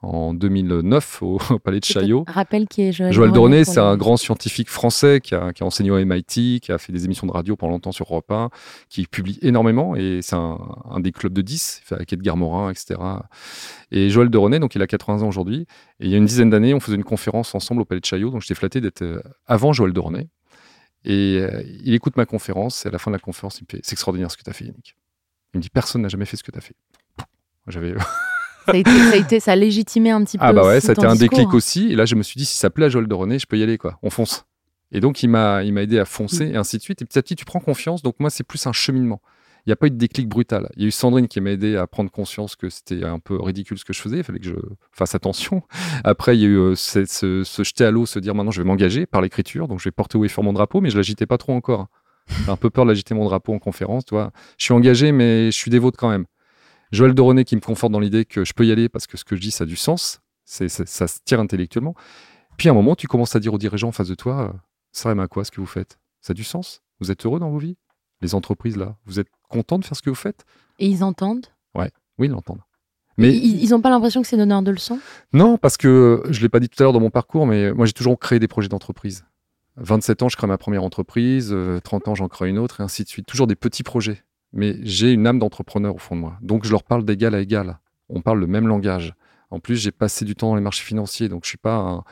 En 2009 au Palais de Chaillot. Rappel qui est Joël Dornet, c'est un grand scientifique français qui a enseigné au MIT, qui a fait des émissions de radio pendant longtemps sur Europe 1, qui publie énormément et c'est un des clubs de 10 avec Edgar Morin, etc. Et Joël Dornet, donc il a 80 ans aujourd'hui. Et il y a une dizaine d'années, on faisait une conférence ensemble au Palais de Chaillot, donc j'étais flatté d'être avant Joël Dornet. Et il écoute ma conférence et à la fin de la conférence, il me fait « C'est extraordinaire ce que tu as fait, Yannick ». Il me dit « Personne n'a jamais fait ce que tu as fait ». J'avais... Ça a légitimé un petit peu. Ouais, ça a été un déclic aussi. Et là, je me suis dit, si ça plaît à Joël Dornet, je peux y aller, quoi. On fonce. Et donc, il m'a aidé à foncer et ainsi de suite. Et petit à petit, tu prends confiance. Donc, moi, c'est plus un cheminement. Il n'y a pas eu de déclic brutal. Il y a eu Sandrine qui m'a aidé à prendre conscience que c'était un peu ridicule ce que je faisais. Il fallait que je fasse attention. Après, il y a eu se jeter à l'eau, se dire maintenant, je vais m'engager par l'écriture. Donc, je vais porter haut et fort mon drapeau, mais je ne l'agitais pas trop encore. J'ai un peu peur d'agiter mon drapeau en conférence. Tu vois. Je suis engagé, mais je suis dévote quand même. Joël Dornet qui me conforte dans l'idée que je peux y aller parce que ce que je dis, ça a du sens. Ça se tire intellectuellement. Puis à un moment, tu commences à dire aux dirigeants en face de toi, ça rime à quoi ce que vous faites? Ça a du sens? Vous êtes heureux dans vos vies? Les entreprises, là, vous êtes contents de faire ce que vous faites? Et ils entendent? Oui, ils l'entendent. Mais ils n'ont pas l'impression que c'est donneur de leçons? Non, parce que je ne l'ai pas dit tout à l'heure dans mon parcours, mais moi, j'ai toujours créé des projets d'entreprise. 27 ans, je crée ma première entreprise. 30 ans, j'en crée une autre et ainsi de suite. Toujours des petits projets. Mais j'ai une âme d'entrepreneur au fond de moi. Donc, je leur parle d'égal à égal. On parle le même langage. En plus, j'ai passé du temps dans les marchés financiers. Donc, je ne suis pas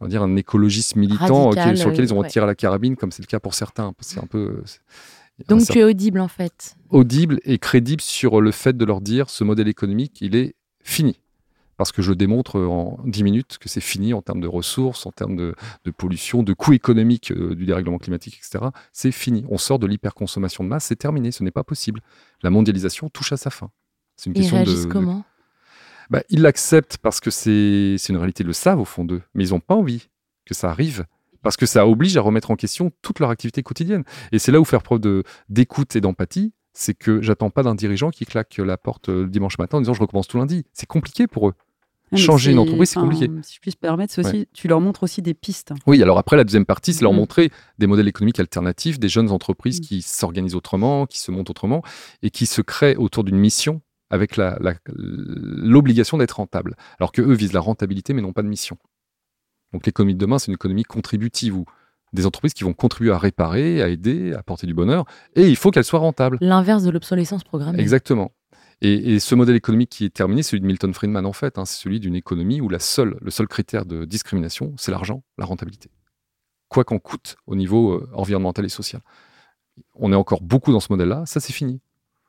un écologiste militant radical, sur lequel ils ont tiré à la carabine, comme c'est le cas pour certains. C'est un peu, donc, tu es audible, en fait. Audible et crédible sur le fait de leur dire ce modèle économique, il est fini. Parce que je démontre en 10 minutes que c'est fini en termes de ressources, en termes de pollution, de coûts économiques du dérèglement climatique, etc. C'est fini. On sort de l'hyperconsommation de masse, c'est terminé, ce n'est pas possible. La mondialisation touche à sa fin. C'est une question de... Ils réagissent comment ? Ils l'acceptent parce que c'est une réalité, ils le savent au fond d'eux, mais ils n'ont pas envie que ça arrive. Parce que ça oblige à remettre en question toute leur activité quotidienne. Et c'est là où faire preuve d'écoute et d'empathie, c'est que j'attends pas d'un dirigeant qui claque la porte le dimanche matin en disant je recommence tout lundi. C'est compliqué pour eux. Changer une entreprise, c'est compliqué. Si je puis me permettre, c'est aussi, tu leur montres aussi des pistes. Oui, alors après, la deuxième partie, c'est leur montrer des modèles économiques alternatifs, des jeunes entreprises qui s'organisent autrement, qui se montent autrement et qui se créent autour d'une mission avec l'obligation d'être rentable, alors qu'eux visent la rentabilité mais non pas de mission. Donc l'économie de demain, c'est une économie contributive où des entreprises qui vont contribuer à réparer, à aider, à apporter du bonheur, et il faut qu'elles soient rentables. L'inverse de l'obsolescence programmée. Exactement. Et ce modèle économique qui est terminé, c'est celui de Milton Friedman en fait, hein, c'est celui d'une économie où le seul critère de discrimination, c'est l'argent, la rentabilité. Quoi qu'en coûte au niveau environnemental et social. On est encore beaucoup dans ce modèle-là, ça c'est fini.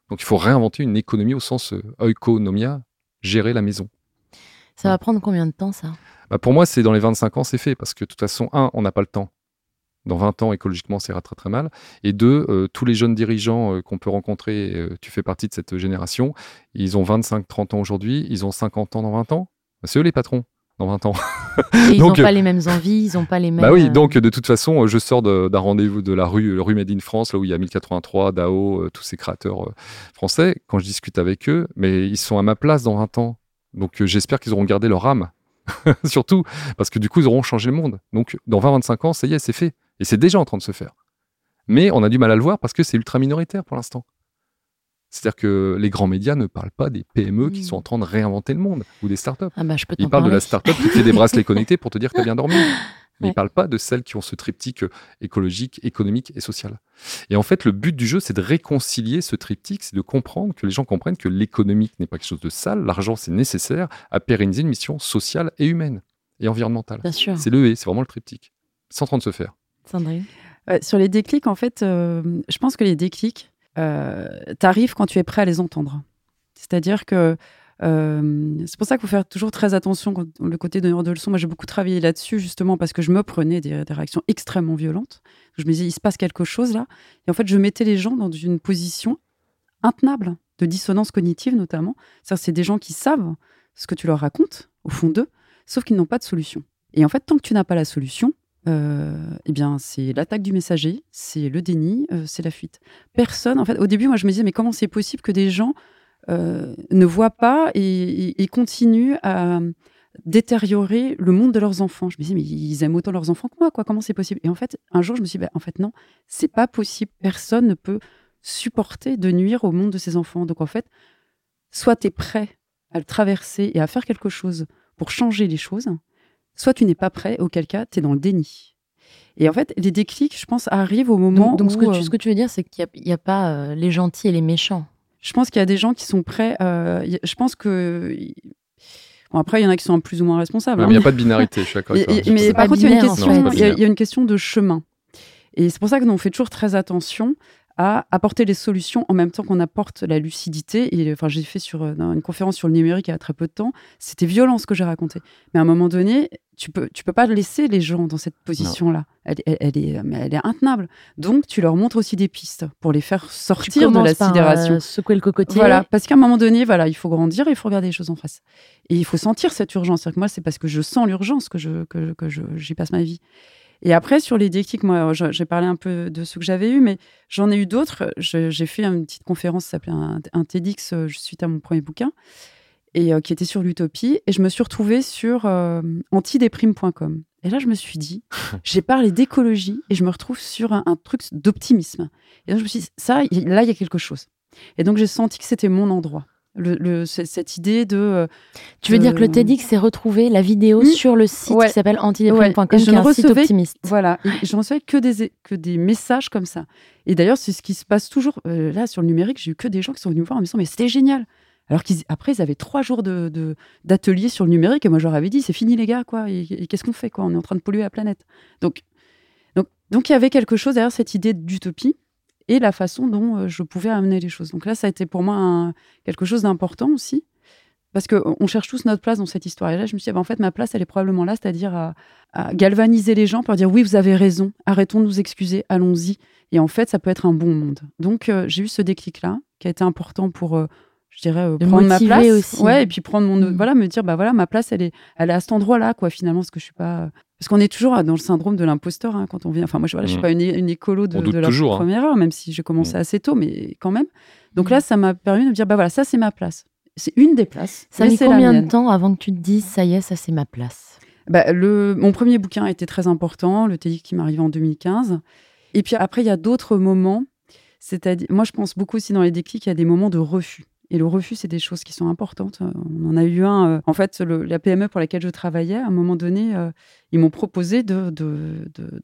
Donc il faut réinventer une économie au sens oikonomia, gérer la maison. Ça va prendre combien de temps ça ? Bah, pour moi, c'est dans les 25 ans, c'est fait, parce que de toute façon, on n'a pas le temps. Dans 20 ans, écologiquement, c'est très très mal. Et tous les jeunes dirigeants qu'on peut rencontrer, tu fais partie de cette génération, ils ont 25-30 ans aujourd'hui, ils ont 50 ans dans 20 ans. C'est eux les patrons dans 20 ans. Et donc, ils n'ont pas les mêmes envies, ils n'ont pas les mêmes... Bah oui, donc de toute façon, je sors d'un rendez-vous de la rue Made in France, là où il y a 1083, Dao, tous ces créateurs français. Quand je discute avec eux, mais ils sont à ma place dans 20 ans. Donc j'espère qu'ils auront gardé leur âme, surtout, parce que du coup, ils auront changé le monde. Donc dans 20-25 ans, ça y est, c'est fait. Et c'est déjà en train de se faire. Mais on a du mal à le voir parce que c'est ultra minoritaire pour l'instant. C'est-à-dire que les grands médias ne parlent pas des PME qui sont en train de réinventer le monde ou des startups. Ah bah, ils parlent de la startup qui fait des bracelets connectés pour te dire que tu as bien dormi. Mais ils ne parlent pas de celles qui ont ce triptyque écologique, économique et social. Et en fait, le but du jeu, c'est de réconcilier ce triptyque, c'est de comprendre que les gens comprennent que l'économique n'est pas quelque chose de sale, l'argent, c'est nécessaire à pérenniser une mission sociale et humaine et environnementale. Bien sûr. C'est le et, c'est vraiment le triptyque. C'est en train de se faire. Sandrine, sur les déclics, en fait, je pense que les déclics, t'arrivent quand tu es prêt à les entendre. C'est-à-dire que c'est pour ça qu'il faut faire toujours très attention quand le côté donneur de leçons. Moi, j'ai beaucoup travaillé là-dessus, justement, parce que je me prenais des réactions extrêmement violentes. Je me disais, il se passe quelque chose là. Et en fait, je mettais les gens dans une position intenable, de dissonance cognitive notamment. C'est-à-dire, c'est des gens qui savent ce que tu leur racontes, au fond d'eux, sauf qu'ils n'ont pas de solution. Et en fait, tant que tu n'as pas la solution, eh bien, c'est l'attaque du messager, c'est le déni, c'est la fuite. Personne, en fait, au début, moi, je me disais, mais comment c'est possible que des gens ne voient pas et continuent à détériorer le monde de leurs enfants. Je me disais, mais ils aiment autant leurs enfants que moi, quoi. Comment c'est possible ? Et en fait, un jour, je me suis dit, en fait, non, c'est pas possible. Personne ne peut supporter de nuire au monde de ses enfants. Donc, en fait, soit tu es prêt à le traverser et à faire quelque chose pour changer les choses, soit tu n'es pas prêt, auquel cas, tu es dans le déni. Et en fait, les déclics, je pense, arrivent au moment donc, où... Donc, ce que tu veux dire, c'est qu'il n'y a pas les gentils et les méchants. Je pense qu'il y a des gens qui sont prêts... je pense que... Bon, après, il y en a qui sont plus ou moins responsables. Ouais, mais il n'y a pas de binarité, je suis d'accord avec toi. Mais par contre, il y a une question de chemin. Et c'est pour ça que nous, on fait toujours très attention à apporter les solutions en même temps qu'on apporte la lucidité. Et, enfin, j'ai fait une conférence sur le numérique il y a très peu de temps. C'était violent ce que j'ai raconté. Mais à un moment donné, tu peux pas laisser les gens dans cette position-là. Elle est intenable. Donc, tu leur montres aussi des pistes pour les faire sortir de la sidération. Secouer le cocotier. Voilà, parce qu'à un moment donné, voilà, il faut grandir, il faut regarder les choses en face. Et il faut sentir cette urgence. C'est-à-dire que moi, c'est parce que je sens l'urgence que j'y passe ma vie. Et après, sur les déclics, moi, j'ai parlé un peu de ceux que j'avais eus, mais j'en ai eu d'autres. J'ai fait une petite conférence, ça s'appelait un TEDx, suite à mon premier bouquin, et qui était sur l'utopie. Et je me suis retrouvée sur antidéprime.com. Et là, je me suis dit, j'ai parlé d'écologie et je me retrouve sur un truc d'optimisme. Et donc, je me suis dit, là, il y a quelque chose. Et donc, j'ai senti que c'était mon endroit. Cette idée de... Tu veux dire que le TEDx s'est retrouvé la vidéo sur le site qui s'appelle antidéprime.com, qui est un site optimiste. Voilà, et je ne recevais que des messages comme ça. Et d'ailleurs, c'est ce qui se passe toujours. Là, sur le numérique, j'ai eu que des gens qui sont venus me voir en me disant « mais c'était génial !» Alors qu'après, ils avaient 3 jours d'atelier sur le numérique et moi, je leur avais dit « c'est fini les gars, quoi. Et qu'est-ce qu'on fait, quoi? On est en train de polluer la planète. » Donc, il y avait quelque chose derrière cette idée d'utopie et la façon dont je pouvais amener les choses. Donc là, ça a été pour moi quelque chose d'important aussi, parce qu'on cherche tous notre place dans cette histoire. Et là, je me suis dit, en fait, ma place, elle est probablement là, c'est-à-dire à galvaniser les gens pour dire, oui, vous avez raison, arrêtons de nous excuser, allons-y. Et en fait, ça peut être un bon monde. Donc, j'ai eu ce déclic-là, qui a été important pour, je dirais, prendre ma place. Aussi. Ouais, et puis prendre voilà, me dire, ma place, elle est à cet endroit-là, quoi, finalement, parce que je suis pas... Parce qu'on est toujours dans le syndrome de l'imposteur quand on vient. Enfin, moi, je ne suis pas une écolo de la première heure, même si j'ai commencé assez tôt, mais quand même. Donc là, ça m'a permis de me dire, ça, c'est ma place. C'est une des places. Ça a mis combien de temps avant que tu te dises, ça y est, ça, c'est ma place ? Mon premier bouquin a été très important, le TEDx qui m'arrivait en 2015. Et puis après, il y a d'autres moments. C'est-à-dire, moi, je pense beaucoup aussi dans les déclics, il y a des moments de refus. Et le refus, c'est des choses qui sont importantes. On en a eu un. En fait, la PME pour laquelle je travaillais, à un moment donné, ils m'ont proposé de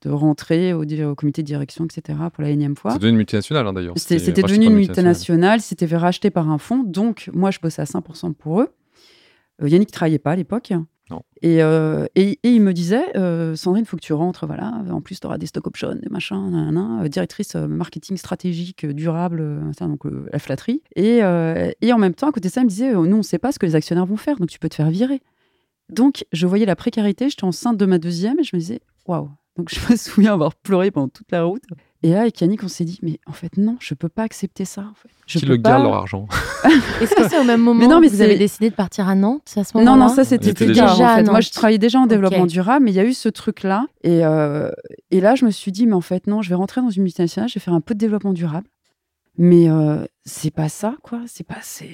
rentrer au comité de direction, etc., pour la énième fois. C'était devenu une multinationale, hein, d'ailleurs. C'était devenu une multinationale. C'était racheté par un fonds. Donc, moi, je bossais à 5% pour eux. Yannick ne travaillait pas à l'époque. Non. Et il me disait, Sandrine, il faut que tu rentres, voilà. En plus, tu auras des stock options, des machins, nanana, directrice marketing stratégique durable, donc la flatterie. Et en même temps, à côté de ça, il me disait, nous, on ne sait pas ce que les actionnaires vont faire, donc tu peux te faire virer. Donc, je voyais la précarité, j'étais enceinte de ma deuxième, et je me disais, waouh. Donc, je me souviens avoir pleuré pendant toute la route. Et là, avec Yannick, on s'est dit, mais en fait, non, je ne peux pas accepter ça. En fait. Gardent leur argent. Est-ce que c'est au même moment que vous avez décidé de partir à Nantes à ce moment-là? Non, ça, c'était déjà en fait. Moi, je travaillais déjà en développement durable, mais il y a eu ce truc-là. Et là, je me suis dit, mais en fait, non, je vais rentrer dans une multinationale, je vais faire un peu de développement durable. Mais c'est pas ça, quoi.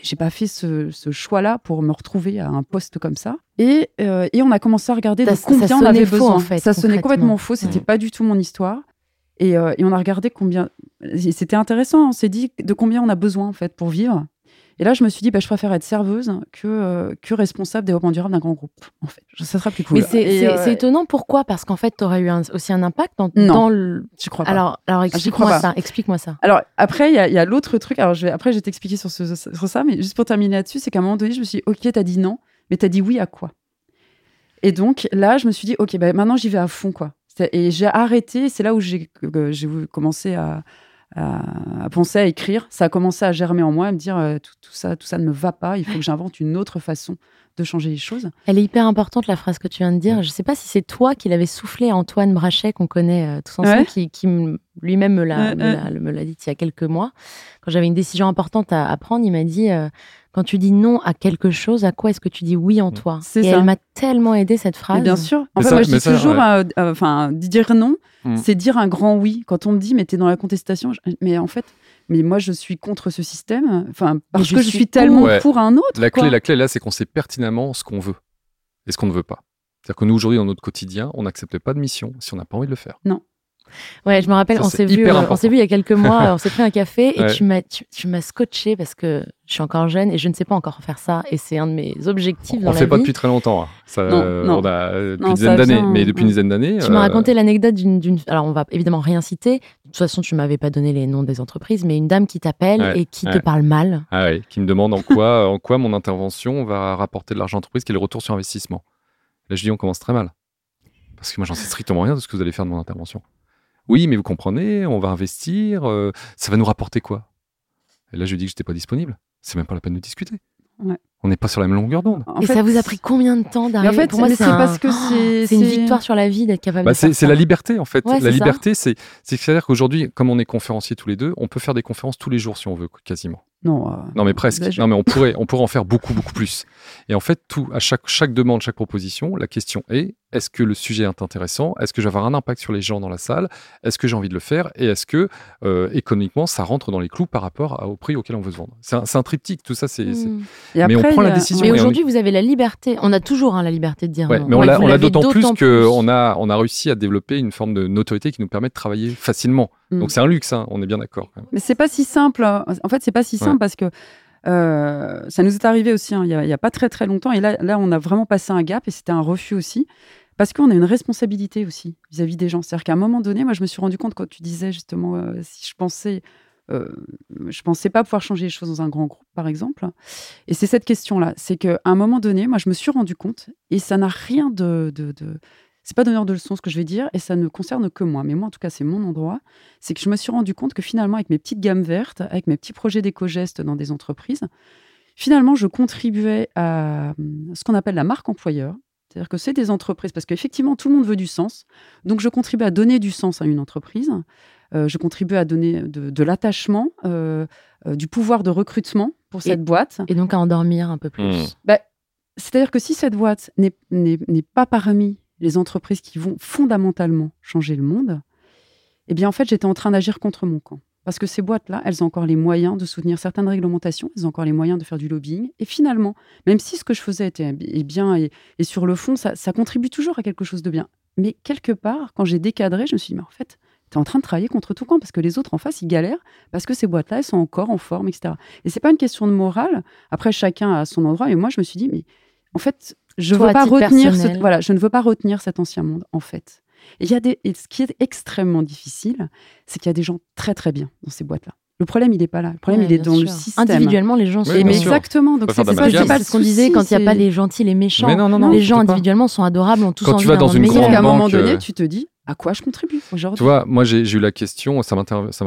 J'ai pas fait ce choix-là pour me retrouver à un poste comme ça. Et on a commencé à regarder de combien ça on avait besoin. Faux, en fait, ça sonnait complètement faux, c'était pas du tout mon histoire. Et on a regardé combien... C'était intéressant, on s'est dit de combien on a besoin, en fait, pour vivre. Et là, je me suis dit, je préfère être serveuse que responsable développement durable d'un grand groupe, en fait. Ça sera plus cool. Mais c'est étonnant, pourquoi ? Parce qu'en fait, tu aurais eu aussi un impact dans le... Je crois pas. Alors explique-moi ça. Alors, après, il y a l'autre truc. Alors, je vais t'expliquer sur ça, mais juste pour terminer là-dessus, c'est qu'à un moment donné, je me suis dit, OK, t'as dit non, mais t'as dit oui à quoi ? Et donc, là, je me suis dit, OK, maintenant, j'y vais à fond, quoi. Et j'ai arrêté, c'est là où j'ai commencé à penser à écrire. Ça a commencé à germer en moi, à me dire tout ça ne me va pas, il faut que j'invente une autre façon de changer les choses. Elle est hyper importante, la phrase que tu viens de dire. Je ne sais pas si c'est toi qui l'avais soufflé à Antoine Brachet, qu'on connaît tous ensemble, qui lui-même me l'a dit il y a quelques mois. Quand j'avais une décision importante à prendre, il m'a dit... Quand tu dis non à quelque chose, à quoi est-ce que tu dis oui en toi ? C'est ça. Elle m'a tellement aidé, cette phrase. Mais bien sûr. En fait, moi, je dis toujours, dire non, c'est dire un grand oui. Quand on me dit, mais t'es dans la contestation, mais en fait, mais moi, je suis contre ce système, parce que je suis tellement pour un autre. La clé, là, c'est qu'on sait pertinemment ce qu'on veut et ce qu'on ne veut pas. C'est-à-dire que nous, aujourd'hui, dans notre quotidien, on n'accepte pas de mission si on n'a pas envie de le faire. Non. Ouais, je me rappelle, on s'est vu il y a quelques mois, on s'est pris un café et tu m'as scotché parce que je suis encore jeune et je ne sais pas encore faire ça et c'est un de mes objectifs dans la vie. On ne le fait pas depuis très longtemps, ça, non. On a depuis une dizaine d'années, mais depuis une dizaine d'années... Tu m'as raconté l'anecdote d'une... Alors on ne va évidemment rien citer, de toute façon tu ne m'avais pas donné les noms des entreprises, mais une dame qui t'appelle et qui te parle mal. Ah oui, qui me demande en quoi mon intervention va rapporter de l'argent à l'entreprise, quel est le retour sur investissement. Là je dis on commence très mal, parce que moi j'en sais strictement rien de ce que vous allez faire de mon intervention. Oui, mais vous comprenez, on va investir, ça va nous rapporter quoi ? Et là, je lui dis que je n'étais pas disponible. C'est même pas la peine de discuter. Ouais. On n'est pas sur la même longueur d'onde. Ça vous a pris combien de temps d'arriver ? En fait, pour moi, c'est parce que c'est une victoire sur la vie d'être capable de faire ça. C'est la liberté, en fait. Ouais, la liberté, c'est-à-dire qu'aujourd'hui, comme on est conférenciers tous les deux, on peut faire des conférences tous les jours si on veut, quasiment. Non, mais presque. Non, mais on pourrait en faire beaucoup, beaucoup plus. Et en fait, à chaque demande, chaque proposition, la question est, est-ce que le sujet est intéressant ? Est-ce que je vais avoir un impact sur les gens dans la salle ? Est-ce que j'ai envie de le faire ? Et est-ce que, économiquement, ça rentre dans les clous par rapport au prix auquel on veut se vendre ? C'est un triptyque, tout ça. Mais après, on prend la décision. Mais aujourd'hui, vous avez la liberté. On a toujours la liberté de dire non. Mais on l'a d'autant plus qu'on a réussi à développer une forme de notoriété qui nous permet de travailler facilement. Donc, c'est un luxe, on est bien d'accord. Mais c'est pas si simple. En fait, c'est pas si simple parce que ça nous est arrivé aussi, il y a pas très très longtemps. Et là, on a vraiment passé un gap et c'était un refus aussi. Parce qu'on a une responsabilité aussi vis-à-vis des gens. C'est-à-dire qu'à un moment donné, moi, je me suis rendu compte quand tu disais justement si je pensais pas pouvoir changer les choses dans un grand groupe, par exemple. Et c'est cette question-là. C'est qu'à un moment donné, moi, je me suis rendu compte et ça n'a rien de c'est pas donneur de leçons ce que je vais dire et ça ne concerne que moi. Mais moi, en tout cas, c'est mon endroit. C'est que je me suis rendu compte que finalement, avec mes petites gammes vertes, avec mes petits projets d'éco-gestes dans des entreprises, finalement, je contribuais à ce qu'on appelle la marque employeur. C'est-à-dire que c'est des entreprises, parce qu'effectivement, tout le monde veut du sens. Donc, je contribue à donner du sens à une entreprise. Je contribue à donner de l'attachement, du pouvoir de recrutement pour cette boîte. Et donc, à endormir un peu plus. C'est-à-dire que si cette boîte n'est pas parmi les entreprises qui vont fondamentalement changer le monde, eh bien, en fait, j'étais en train d'agir contre mon camp. Parce que ces boîtes-là, elles ont encore les moyens de soutenir certaines réglementations, elles ont encore les moyens de faire du lobbying. Et finalement, même si ce que je faisais était bien et sur le fond, ça contribue toujours à quelque chose de bien. Mais quelque part, quand j'ai décadré, je me suis dit, mais en fait, tu es en train de travailler contre tout camp parce que les autres en face, ils galèrent parce que ces boîtes-là, elles sont encore en forme, etc. Et c'est pas une question de morale. Après, chacun à son endroit. Et moi, je me suis dit, mais en fait, je ne veux pas retenir cet ancien monde, en fait. Et ce qui est extrêmement difficile, c'est qu'il y a des gens très, très bien dans ces boîtes-là. Le problème, il n'est pas là. Le problème, il est dans le système. Individuellement, les gens sont... Oui, mais exactement. Donc, c'est ce qu'on disait, quand il n'y a pas les gentils, les méchants. Non, les gens individuellement sont adorables, ont tous envie d'un meilleur. Quand tu vas dans une grande banque... À un moment donné, tu te dis, à quoi je contribue aujourd'hui ? Tu vois, moi, j'ai eu la question, ça m'a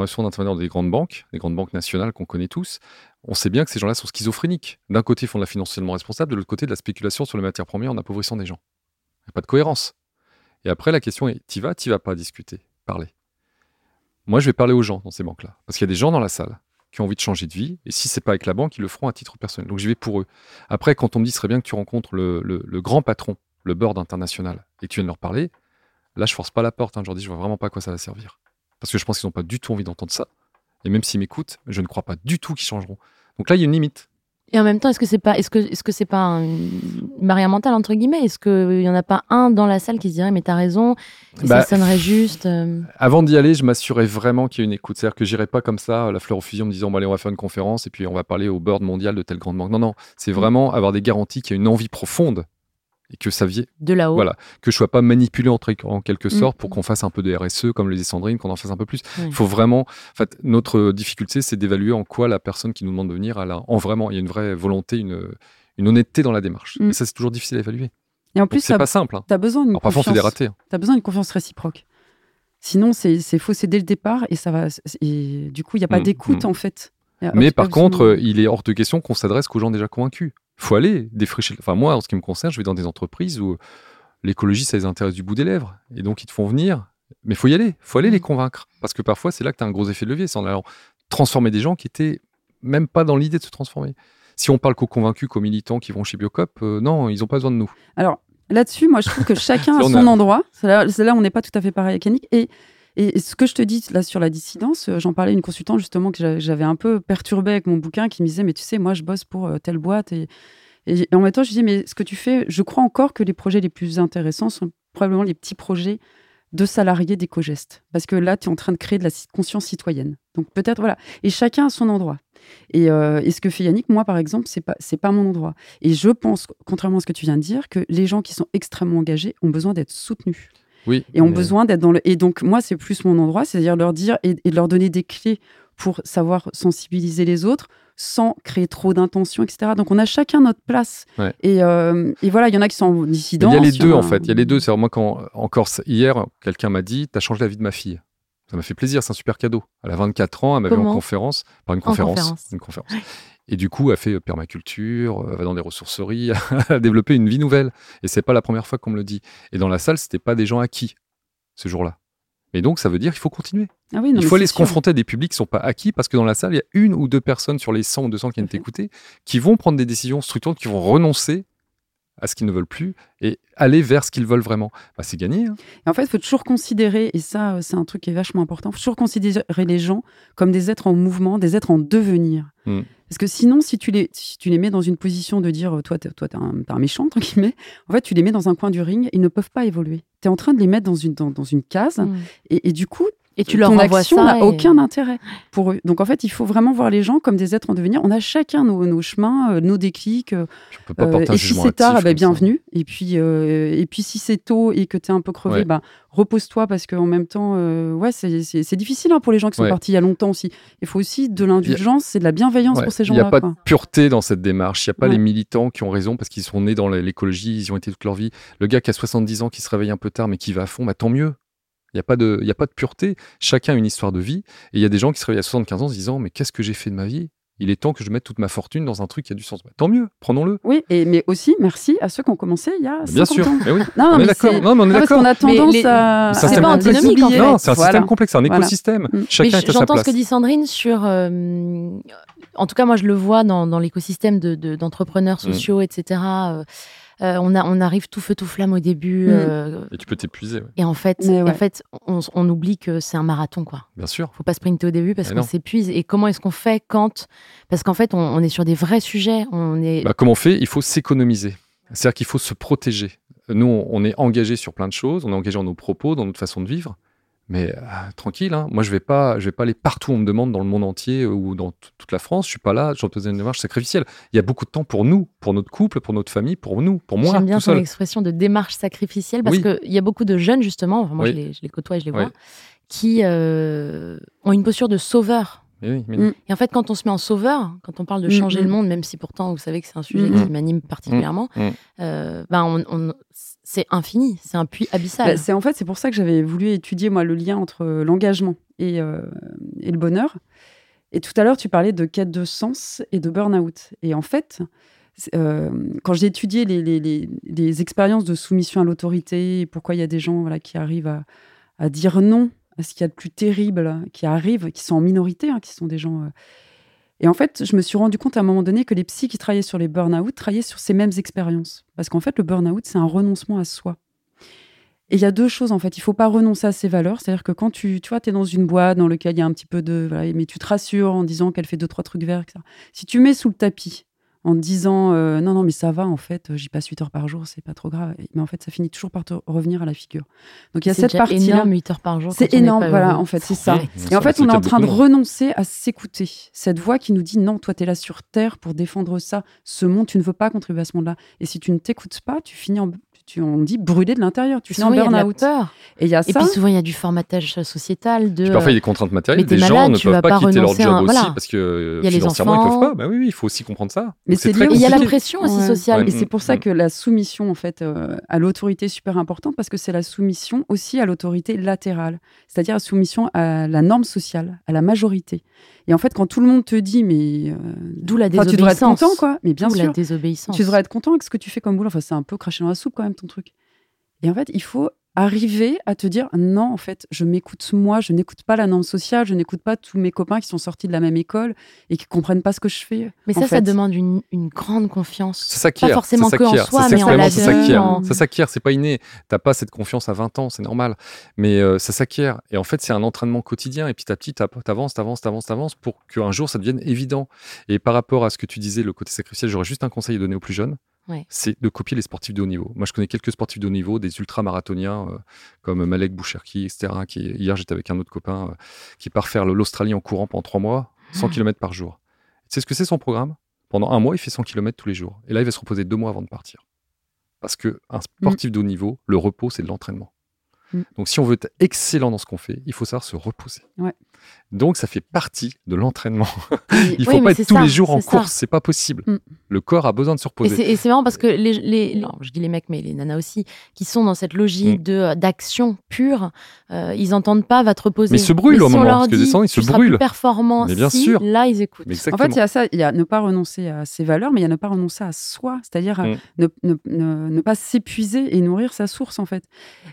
souvent d'intervenir dans des grandes banques nationales qu'on connaît tous. On sait bien que ces gens-là sont schizophréniques. D'un côté, ils font de la financièrement responsable, de l'autre côté, de la spéculation sur les matières premières en appauvrissant des gens. Il n'y a pas de cohérence. Et après, la question est, t'y vas pas discuter, parler. Moi, je vais parler aux gens dans ces banques-là, parce qu'il y a des gens dans la salle qui ont envie de changer de vie, et si ce n'est pas avec la banque, ils le feront à titre personnel. Donc, j'y vais pour eux. Après, quand on me dit, ce serait bien que tu rencontres le grand patron, le board international, et que tu viennes leur parler, là, je force pas la porte. Je leur dis, je vois vraiment pas à quoi ça va servir. Parce que je pense qu'ils n'ont pas du tout envie d'entendre ça. Et même s'ils m'écoutent, je ne crois pas du tout qu'ils changeront. Donc là, il y a une limite. Et en même temps, est-ce que c'est pas une barrière mentale, entre guillemets ? Est-ce qu'il n'y en a pas un dans la salle qui se dirait « mais t'as raison », ça sonnerait juste Avant d'y aller, je m'assurais vraiment qu'il y ait une écoute. C'est-à-dire que j'irais pas comme ça, la fleur au fusil, en me disant bon, « allez, on va faire une conférence et puis on va parler au board mondial de telle grande banque ». Non, c'est vraiment avoir des garanties qu'il y a une envie profonde et que ça vienne de là-haut. Voilà, que je sois pas manipulé en quelque sorte pour qu'on fasse un peu de RSE comme le disait Sandrine, qu'on en fasse un peu plus. Il faut vraiment, en fait, notre difficulté, c'est d'évaluer en quoi la personne qui nous demande de venir il y a une vraie volonté, une honnêteté dans la démarche. Et ça, c'est toujours difficile à évaluer. Et en plus, c'est pas simple. Tu as besoin d'une confiance. Tu as besoin d'une confiance réciproque. Sinon, c'est faux, c'est dès le départ et ça va. Et du coup, il y a pas d'écoute en fait. Mais par contre, il est hors de question qu'on s'adresse qu'aux gens déjà convaincus. Il faut aller défricher. Enfin, moi, en ce qui me concerne, je vais dans des entreprises où l'écologie, ça les intéresse du bout des lèvres. Et donc, ils te font venir. Mais il faut y aller. Il faut aller les convaincre. Parce que parfois, c'est là que tu as un gros effet de levier. C'est en allant transformer des gens qui n'étaient même pas dans l'idée de se transformer. Si on parle qu'aux convaincus, qu'aux militants qui vont chez Biocop, non, ils n'ont pas besoin de nous. Alors, là-dessus, moi, je trouve que chacun à son endroit. Là, on n'est pas tout à fait pareil avec Yannick. Et ce que je te dis là sur la dissidence, j'en parlais à une consultante justement que j'avais un peu perturbée avec mon bouquin qui me disait « mais tu sais, moi je bosse pour telle boîte ». Et en même temps, je dis « mais ce que tu fais, je crois encore que les projets les plus intéressants sont probablement les petits projets de salariés d'éco-gestes. Parce que là, tu es en train de créer de la conscience citoyenne. Donc peut-être, voilà. Et chacun à son endroit. Et ce que fait Yannick, moi par exemple, c'est pas mon endroit. Et je pense, contrairement à ce que tu viens de dire, que les gens qui sont extrêmement engagés ont besoin d'être soutenus. Oui, et ont besoin d'être dans le... Et donc, moi, c'est plus mon endroit, c'est-à-dire leur dire et leur donner des clés pour savoir sensibiliser les autres sans créer trop d'intentions, etc. Donc, on a chacun notre place. Ouais. Et voilà, il y en a qui sont en dissidence. Il y a les deux, en fait. Il y a les deux. C'est-à-dire, moi, hier, quelqu'un m'a dit « t'as changé la vie de ma fille ». Ça m'a fait plaisir, c'est un super cadeau. Elle a 24 ans, elle m'avait en conférence. Et du coup, elle fait permaculture, elle va dans des ressourceries, elle a développé une vie nouvelle. Et ce n'est pas la première fois qu'on me le dit. Et dans la salle, ce n'était pas des gens acquis, ce jour-là. Mais donc, ça veut dire qu'il faut continuer. Ah oui, non, il faut aller se confronter à des publics qui ne sont pas acquis, parce que dans la salle, il y a une ou deux personnes sur les 100 ou 200 qui viennent t'écouter, qui vont prendre des décisions structurantes, qui vont renoncer à ce qu'ils ne veulent plus et aller vers ce qu'ils veulent vraiment. Bah, c'est gagné. Et en fait, il faut toujours considérer, et ça, c'est un truc qui est vachement important, il faut toujours considérer les gens comme des êtres en mouvement, des êtres en devenir. Parce que sinon, si tu les mets dans une position de dire « toi, t'es un méchant », entre guillemets, en fait, tu les mets dans un coin du ring, ils ne peuvent pas évoluer. Tu es en train de les mettre dans une case et du coup, et tu leur envoies ça. Ton action n'a aucun intérêt pour eux. Donc, en fait, il faut vraiment voir les gens comme des êtres en devenir. On a chacun nos chemins, nos déclics. On peut pas porter un jugement actif. Et si c'est tard, bienvenue. Et puis, si c'est tôt et que tu es un peu crevé, repose-toi parce qu'en même temps, c'est difficile pour les gens qui sont partis il y a longtemps aussi. Il faut aussi de l'indulgence et de la bienveillance pour ces gens-là. Il n'y a pas de pureté dans cette démarche. Il n'y a pas les militants qui ont raison parce qu'ils sont nés dans l'écologie, ils y ont été toute leur vie. Le gars qui a 70 ans, qui se réveille un peu tard mais qui va à fond, tant mieux. Il n'y a pas de pureté. Chacun a une histoire de vie. Et il y a des gens qui se réveillent à 75 ans en se disant « mais qu'est-ce que j'ai fait de ma vie ? Il est temps que je mette toute ma fortune dans un truc qui a du sens. » Tant mieux, prenons-le. Oui, mais aussi, merci à ceux qui ont commencé il y a 50 ans. Bien sûr, oui. On est d'accord. Parce qu'on a tendance à... C'est pas antinomique, en fait. Non, c'est un système complexe, c'est un écosystème. Chacun est à sa place. J'entends ce que dit Sandrine sur... En tout cas, moi, je le vois dans l'écosystème d'entrepreneurs sociaux, etc., on arrive tout feu, tout flamme au début. Et tu peux t'épuiser. Ouais. Et en fait on oublie que c'est un marathon, quoi. Bien sûr. Faut pas sprinter au début parce qu'on s'épuise. Et comment est-ce qu'on fait parce qu'en fait, on est sur des vrais sujets. Comment on fait ? Il faut s'économiser. C'est-à-dire qu'il faut se protéger. Nous, on est engagés sur plein de choses. On est engagés dans nos propos, dans notre façon de vivre. Mais tranquille, hein. Moi je vais pas aller partout où on me demande dans le monde entier ou dans toute la France. Je suis pas là, je faisais une démarche sacrificielle. Il y a beaucoup de temps pour nous, pour notre couple, pour notre famille, pour nous, pour moi. J'aime bien ton expression de démarche sacrificielle parce que il y a beaucoup de jeunes justement, enfin, moi je les côtoie et je les vois, qui ont une posture de sauveur. Mais oui. Et en fait, quand on se met en sauveur, quand on parle de changer le monde, même si pourtant vous savez que c'est un sujet qui m'anime particulièrement, c'est infini, c'est un puits abyssal. Bah, c'est pour ça que j'avais voulu étudier moi le lien entre l'engagement et le bonheur. Et tout à l'heure, tu parlais de quête de sens et de burn-out. Et en fait, quand j'ai étudié les expériences de soumission à l'autorité, et pourquoi il y a des gens qui arrivent à dire non à ce qu'il y a de plus terrible qui arrive, qui sont en minorité, qui sont des gens... Et en fait, je me suis rendu compte à un moment donné que les psys qui travaillaient sur les burn-out travaillaient sur ces mêmes expériences. Parce qu'en fait, le burn-out, c'est un renoncement à soi. Et il y a deux choses, en fait. Il ne faut pas renoncer à ses valeurs. C'est-à-dire que quand tu es dans une boîte dans laquelle il y a un petit peu de... Voilà, mais tu te rassures en disant qu'elle fait 2-3 trucs verts, etc. Si tu mets sous le tapis en te disant « Non, mais ça va, en fait, j'y passe 8 heures par jour, c'est pas trop grave. » Mais en fait, ça finit toujours par te revenir à la figure. Donc, il y a cette partie-là. C'est énorme, 8 heures par jour. C'est énorme, en fait, c'est ça. Et en fait, on est en train de renoncer à s'écouter. Cette voix qui nous dit « Non, toi, t'es là sur Terre pour défendre ça. Ce monde, tu ne veux pas contribuer à ce monde-là. » Et si tu ne t'écoutes pas, tu finis en... on dit brûler de l'intérieur. Tu sens burn-out. Et puis souvent, il y a du formatage sociétal. Parfois, il y a des contraintes matérielles. Des gens ne peuvent pas quitter leur job aussi parce que financièrement, ils ne peuvent pas. Bah oui, il faut aussi comprendre ça. Mais c'est lié. Il y a la pression aussi sociale. Et c'est pour ça que la soumission, en fait, à l'autorité est super importante parce que c'est la soumission aussi à l'autorité latérale. C'est-à-dire la soumission à la norme sociale, à la majorité. Et en fait, quand tout le monde te dit, mais. D'où la désobéissance. Tu devrais être content, quoi. Mais bien sûr. Tu devrais être content avec ce que tu fais comme boulot. Enfin, c'est un peu cracher dans la soupe, quand même, ton truc. Et en fait, il faut arriver à te dire non, en fait, je m'écoute moi, je n'écoute pas la norme sociale, je n'écoute pas tous mes copains qui sont sortis de la même école et qui ne comprennent pas ce que je fais. Mais ça demande une grande confiance. Ça s'acquiert. Pas forcément que en soi, mais en la vie. Ça s'acquiert, c'est pas inné. T'as pas cette confiance à 20 ans, c'est normal. Mais ça s'acquiert. Et en fait, c'est un entraînement quotidien. Et petit à petit, t'avances pour qu'un jour, ça devienne évident. Et par rapport à ce que tu disais, le côté sacrificiel, j'aurais juste un conseil à donner aux plus jeunes. Ouais. C'est de copier les sportifs de haut niveau. Moi, je connais quelques sportifs de haut niveau, des ultra-marathoniens comme Malek Boucherki, etc. Hier, j'étais avec un autre copain qui part faire l'Australie en courant pendant 3 mois, 100 km par jour. Tu sais ce que c'est son programme ? Pendant 1 mois, il fait 100 km tous les jours. Et là, il va se reposer 2 mois avant de partir. Parce qu'un sportif de haut niveau, le repos, c'est de l'entraînement. Donc, si on veut être excellent dans ce qu'on fait, il faut savoir se reposer. Ouais. Donc, ça fait partie de l'entraînement. Il ne faut pas être tous les jours en course, ce n'est pas possible. Le corps a besoin de se reposer. Et c'est marrant parce que je dis les mecs, mais les nanas aussi, qui sont dans cette logique d'action pure, ils n'entendent pas « va te reposer ». Mais ils se brûlent au moment, parce que descendent, ils se brûlent. Plus performant, mais bien sûr. Là, ils écoutent. En fait, il y a ça, il y a ne pas renoncer à ses valeurs, mais il y a ne pas renoncer à soi, c'est-à-dire ne pas s'épuiser et nourrir sa source, en fait.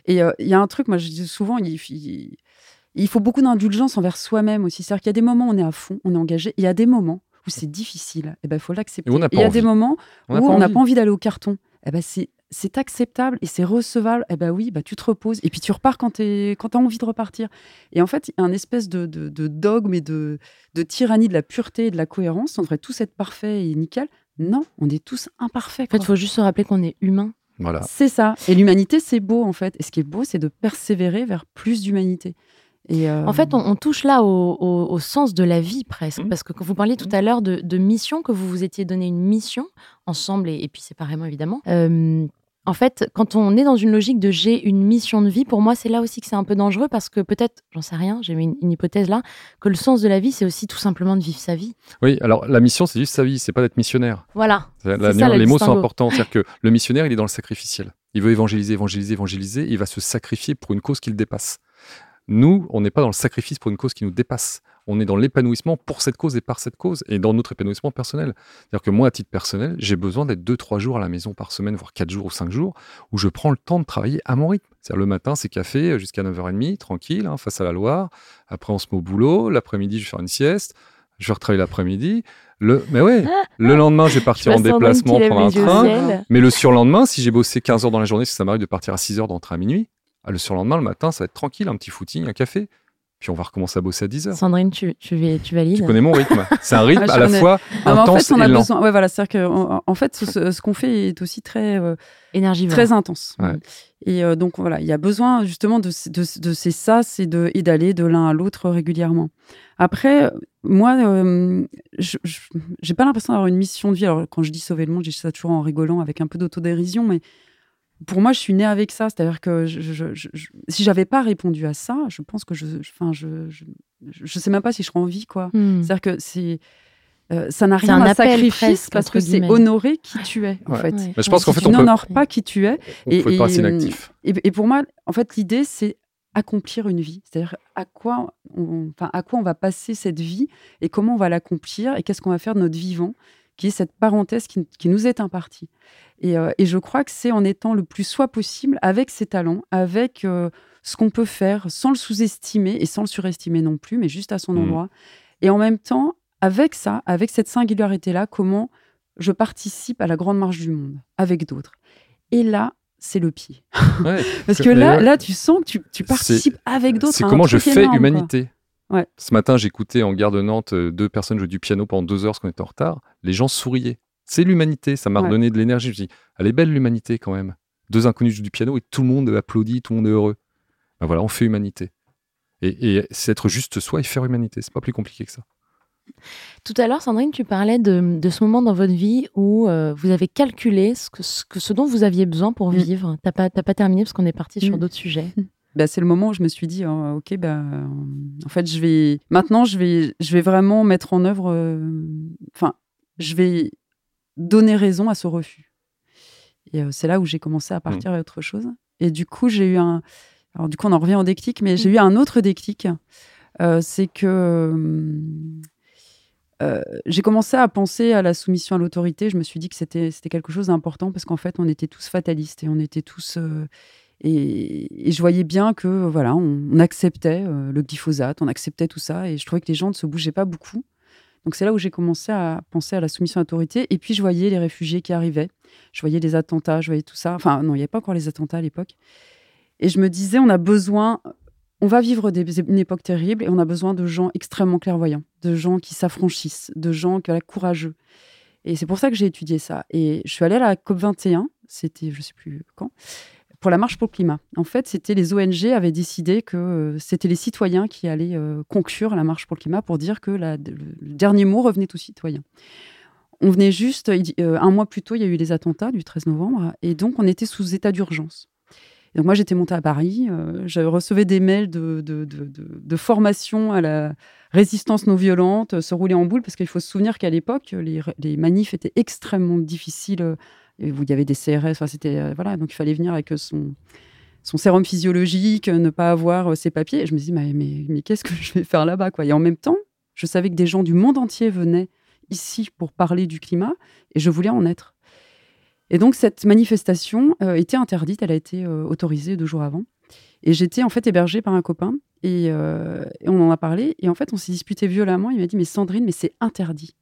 Et il y a un truc, moi je dis souvent, il faut beaucoup d'indulgence envers soi-même aussi. C'est-à-dire qu'il y a des moments où on est à fond, on est engagé, et il y a des moments où c'est difficile, et ben il faut l'accepter. Et il y a des moments où on n'a pas envie d'aller au carton, et ben c'est acceptable et c'est recevable, et ben oui, bah tu te reposes, et puis tu repars quand t'as envie de repartir. Et en fait, il y a un espèce de dogme et de tyrannie de la pureté et de la cohérence, on devrait tous être parfaits et nickel. Non, on est tous imparfaits. En fait, il faut juste se rappeler qu'on est humain. Voilà. C'est ça. Et l'humanité, c'est beau, en fait. Et ce qui est beau, c'est de persévérer vers plus d'humanité. Et En fait, on touche là au sens de la vie, presque. Parce que quand vous parliez tout à l'heure de mission, que vous vous étiez donné une mission, ensemble et puis séparément, évidemment. En fait, quand on est dans une logique de « j'ai une mission de vie », pour moi, c'est là aussi que c'est un peu dangereux parce que peut-être, j'en sais rien, j'ai mis une hypothèse là, que le sens de la vie, c'est aussi tout simplement de vivre sa vie. Oui, alors la mission, c'est juste sa vie, c'est pas d'être missionnaire. Voilà. Les mots sont importants. C'est-à-dire que le missionnaire, il est dans le sacrificiel. Il veut évangéliser, il va se sacrifier pour une cause qu'il dépasse. Nous, on n'est pas dans le sacrifice pour une cause qui nous dépasse. On est dans l'épanouissement pour cette cause et par cette cause, et dans notre épanouissement personnel. C'est-à-dire que moi, à titre personnel, j'ai besoin d'être 2-3 jours à la maison par semaine, voire 4 jours ou 5 jours, où je prends le temps de travailler à mon rythme. C'est-à-dire le matin, c'est café jusqu'à 9h30, tranquille, face à la Loire. Après, on se met au boulot. L'après-midi, je vais faire une sieste. Je vais retravailler l'après-midi. Le lendemain, je vais partir en déplacement, prendre un train. Mais le surlendemain, si j'ai bossé 15 heures dans la journée, si ça m'arrive de partir à 6 heures, d'entrer à minuit, le surlendemain, le matin, ça va être tranquille, un petit footing, un café. puis on va recommencer à bosser à 10h. Sandrine, tu valides? Tu connais mon rythme. C'est un rythme à la fois intense et lent. Ouais, voilà, c'est-à-dire qu'en fait, ce qu'on fait est aussi très énergivore, très intense. Ouais. Et donc, voilà, il y a besoin justement de ces sas et d'aller de l'un à l'autre régulièrement. Après, moi, je n'ai pas l'impression d'avoir une mission de vie. Alors, quand je dis sauver le monde, je dis ça toujours en rigolant, avec un peu d'autodérision, mais pour moi, je suis née avec ça. C'est-à-dire que si je n'avais pas répondu à ça, je pense que je ne sais même pas si je serais en vie, quoi. C'est-à-dire que ça n'a rien à sacrifice parce que c'est honorer qui tu es, en fait. Ouais. Bah, je pense qu'en fait, on n'honore pas qui tu es. On peut être assez inactif. Et pour moi, en fait, l'idée, c'est accomplir une vie. C'est-à-dire à quoi on va passer cette vie et comment on va l'accomplir et qu'est-ce qu'on va faire de notre vivant, qui est cette parenthèse qui nous est impartie. Et je crois que c'est en étant le plus soi possible, avec ses talents, avec ce qu'on peut faire, sans le sous-estimer et sans le surestimer non plus, mais juste à son endroit. Et en même temps, avec ça, avec cette singularité-là, comment je participe à la grande marche du monde, avec d'autres. Et là, c'est le pied. Ouais, parce que là, tu sens que tu participes avec d'autres. C'est comment je fais énorme, humanité. Ouais. Ce matin, j'écoutais en gare de Nantes 2 personnes jouer du piano pendant 2 heures parce qu'on était en retard. Les gens souriaient. C'est l'humanité, ça m'a redonné de l'énergie. Je me suis dit, elle est belle l'humanité quand même. 2 inconnus jouent du piano et tout le monde applaudit, tout le monde est heureux. Ben voilà, on fait humanité. Et c'est être juste soi et faire humanité. C'est pas plus compliqué que ça. Tout à l'heure, Sandrine, tu parlais de ce moment dans votre vie où vous avez calculé ce dont vous aviez besoin pour vivre. T'as pas terminé parce qu'on est parti sur d'autres sujets. Bah, c'est le moment où je me suis dit, ok, bah, en fait, je vais vraiment mettre en œuvre. Enfin, je vais donner raison à ce refus. Et c'est là où j'ai commencé à partir à autre chose. Et du coup, j'ai eu Alors, du coup, on en revient au déclic, mais j'ai eu un autre déclic. C'est que j'ai commencé à penser à la soumission à l'autorité. Je me suis dit que c'était quelque chose d'important parce qu'en fait, on était tous fatalistes et on était tous. Et je voyais bien que voilà, on acceptait le glyphosate, on acceptait tout ça, et je trouvais que les gens ne se bougeaient pas beaucoup. Donc c'est là où j'ai commencé à penser à la soumission à l'autorité. Et puis je voyais les réfugiés qui arrivaient, je voyais les attentats, je voyais tout ça. Enfin non, il n'y avait pas encore les attentats à l'époque. Et je me disais, on va vivre une époque terrible, et on a besoin de gens extrêmement clairvoyants, de gens qui s'affranchissent, de gens qui sont courageux. Et c'est pour ça que j'ai étudié ça. Et je suis allée à la COP21, c'était je ne sais plus quand, pour la marche pour le climat. En fait, c'était les ONG avaient décidé que c'était les citoyens qui allaient conclure la marche pour le climat pour dire que le dernier mot revenait aux citoyens. On venait juste, un mois plus tôt, il y a eu les attentats du 13 novembre, et donc on était sous état d'urgence. Et donc moi, j'étais montée à Paris, je recevais des mails de formation à la résistance non violente, se rouler en boule, parce qu'il faut se souvenir qu'à l'époque, les manifs étaient extrêmement difficiles, il y avait des CRS, enfin c'était, voilà, donc il fallait venir avec son sérum physiologique, ne pas avoir ses papiers. Et je me dis, mais qu'est-ce que je vais faire là-bas, quoi? Et en même temps, je savais que des gens du monde entier venaient ici pour parler du climat, et je voulais en être. Et donc cette manifestation était interdite, elle a été autorisée 2 jours avant. Et j'étais en fait hébergée par un copain, et on en a parlé, et en fait on s'est disputé violemment. Il m'a dit, mais Sandrine, mais c'est interdit.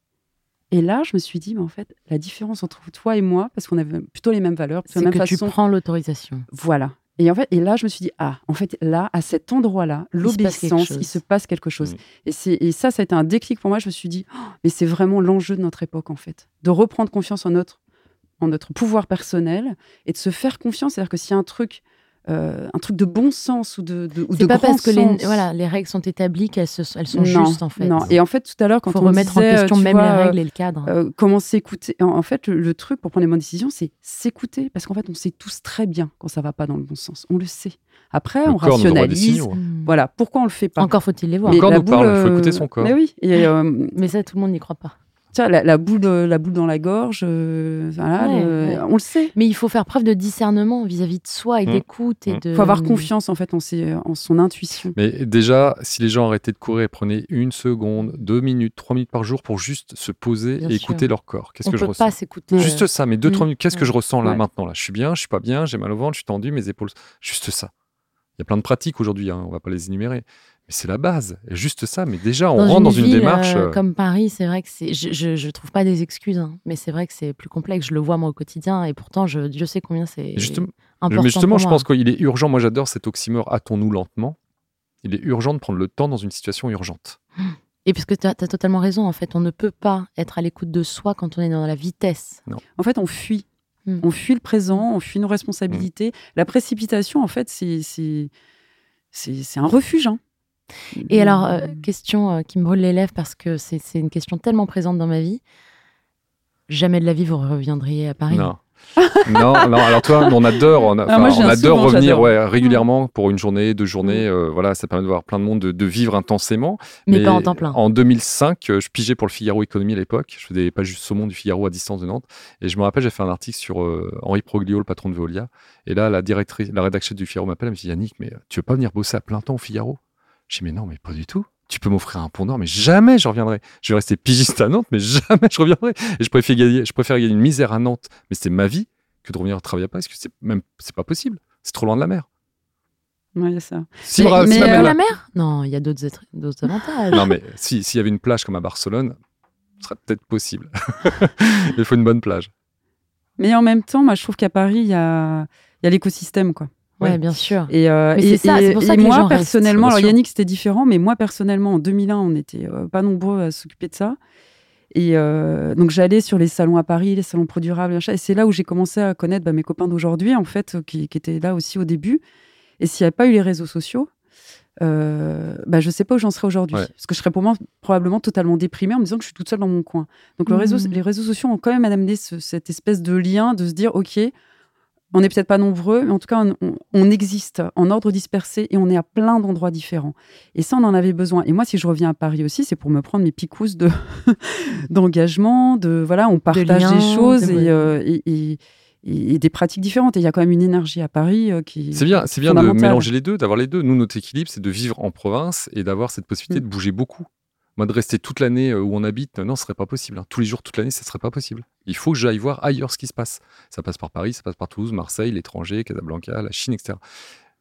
Et là, je me suis dit, en fait, la différence entre toi et moi, parce qu'on avait plutôt les mêmes valeurs, c'est que tu prends l'autorisation. Voilà. Et en fait, et là, je me suis dit, en fait, là, à cet endroit-là, l'obéissance, il se passe quelque chose. Et ça a été un déclic pour moi. Je me suis dit, mais c'est vraiment l'enjeu de notre époque, en fait, de reprendre confiance en notre pouvoir personnel et de se faire confiance. C'est-à-dire que s'il y a un truc de bon sens ou de grand sens. C'est pas parce que les règles sont établies qu'elles sont justes, en fait. Non, et en fait, tout à l'heure, quand on remettre disait, en question même les règles et le cadre. Comment s'écouter. En fait, le truc pour prendre les bonnes décisions, c'est s'écouter. Parce qu'en fait, on sait tous très bien quand ça va pas dans le bon sens. On le sait. Après, on rationalise. Voilà, pourquoi on le fait pas. Encore faut-il les voir. Encore nous parle, il faut écouter son corps. Mais oui. Mais ça, tout le monde n'y croit pas. Tiens, la boule dans la gorge, voilà, on le sait. Mais il faut faire preuve de discernement vis-à-vis de soi et d'écoute. Et il faut avoir confiance en fait en son intuition. Mais déjà, si les gens arrêtaient de courir et prenaient 1 seconde, 2 minutes, 3 minutes par jour pour juste se poser et écouter leur corps. Qu'est-ce que je ressens? On peut pas s'écouter. Juste ça, mais 2-3 minutes. Qu'est-ce que je ressens là maintenant là? Je suis bien, je suis pas bien, j'ai mal au ventre, je suis tendu, mes épaules. Juste ça. Il y a plein de pratiques aujourd'hui, hein, on va pas les énumérer. Mais c'est la base, juste ça. Mais déjà, on rentre dans une démarche. Comme Paris, c'est vrai que je trouve pas des excuses, hein, mais c'est vrai que c'est plus complexe. Je le vois moi au quotidien, et pourtant, Dieu sait combien c'est important. Mais justement, je pense qu'il est urgent. Moi, j'adore cet oxymore, hâtons-nous lentement. Il est urgent de prendre le temps dans une situation urgente. Et puisque tu as totalement raison, en fait, on ne peut pas être à l'écoute de soi quand on est dans la vitesse. Non. En fait, on fuit. On fuit le présent, on fuit nos responsabilités. La précipitation, en fait, c'est un refuge. Hein. Et alors, question qui me brûle les lèvres parce que c'est une question tellement présente dans ma vie. Jamais de la vie, vous reviendriez à Paris. Non. Non, alors toi, on adore revenir régulièrement pour une journée, deux journées. Voilà, ça permet de voir plein de monde, de vivre intensément. Mais pas en temps plein. En 2005, je pigeais pour le Figaro Économie à l'époque. Je faisais pas juste saumon du Figaro à distance de Nantes. Et je me rappelle, j'ai fait un article sur Henri Proglio, le patron de Veolia. Et là, la rédactrice du Figaro m'appelle, elle me dit « Yannick, mais tu veux pas venir bosser à plein temps au Figaro ?» Je dis « Mais non, mais pas du tout. Tu peux m'offrir un pont d'or, mais jamais je reviendrai. Je vais rester pigiste à Nantes, mais jamais je reviendrai. Et je préfère gagner une misère à Nantes, mais c'est ma vie, que de revenir travailler à Paris, parce que c'est pas possible. C'est trop loin de la mer. » Ouais, c'est ça. La mer ? Non, il y a d'autres avantages. Non, mais s'il y avait une plage comme à Barcelone, ce serait peut-être possible. Il faut une bonne plage. Mais en même temps, moi, je trouve qu'à Paris, il y a l'écosystème, quoi. Ouais, bien sûr. Et c'est pour ça que moi, personnellement, alors Yannick, c'était différent, mais moi, personnellement, en 2001, on n'était pas nombreux à s'occuper de ça. Et donc, j'allais sur les salons à Paris, les salons produirables, et c'est là où j'ai commencé à connaître mes copains d'aujourd'hui, en fait, qui étaient là aussi au début. Et s'il n'y avait pas eu les réseaux sociaux, je ne sais pas où j'en serais aujourd'hui. Ouais. Parce que je serais probablement totalement déprimée en me disant que je suis toute seule dans mon coin. Donc, les réseaux sociaux ont quand même amené cette espèce de lien de se dire, OK, on n'est peut-être pas nombreux, mais en tout cas, on existe en ordre dispersé et on est à plein d'endroits différents. Et ça, on en avait besoin. Et moi, si je reviens à Paris aussi, c'est pour me prendre mes picousses d'engagement, on partage des choses et des pratiques différentes. Et il y a quand même une énergie à Paris qui... C'est bien de mélanger les deux, d'avoir les deux. Nous, notre équilibre, c'est de vivre en province et d'avoir cette possibilité de bouger beaucoup. Moi, de rester toute l'année où on habite, non, ce serait pas possible. Hein. Tous les jours, toute l'année, ça serait pas possible. Il faut que j'aille voir ailleurs ce qui se passe. Ça passe par Paris, ça passe par Toulouse, Marseille, l'étranger, Casablanca, la Chine, etc.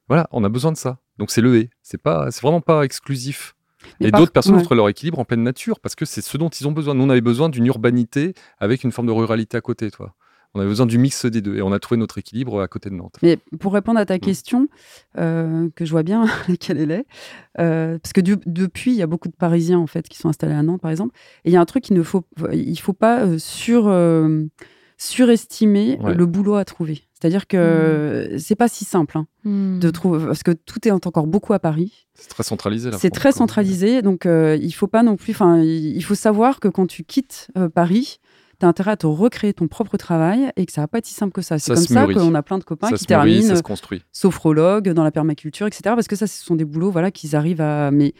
Voilà, on a besoin de ça. Donc, c'est le et. C'est vraiment pas exclusif. D'autres personnes trouvent leur équilibre en pleine nature parce que c'est ce dont ils ont besoin. Nous, on avait besoin d'une urbanité avec une forme de ruralité à côté, toi. On avait besoin du mix des deux et on a trouvé notre équilibre à côté de Nantes. Mais pour répondre à ta question, que je vois bien laquelle elle est, parce que depuis, il y a beaucoup de Parisiens en fait qui sont installés à Nantes, par exemple. Et il y a un truc il faut pas surestimer le boulot à trouver. C'est-à-dire que c'est pas si simple de trouver, parce que tout est encore beaucoup à Paris. C'est très centralisé. Donc il faut pas non plus. Enfin, il faut savoir que quand tu quittes Paris, t'as intérêt à te recréer ton propre travail et que ça va pas être si simple que ça. C'est comme ça qu'on a plein de copains qui terminent sophrologue, dans la permaculture, etc. Parce que ça, ce sont des boulots qu'ils arrivent à... Mais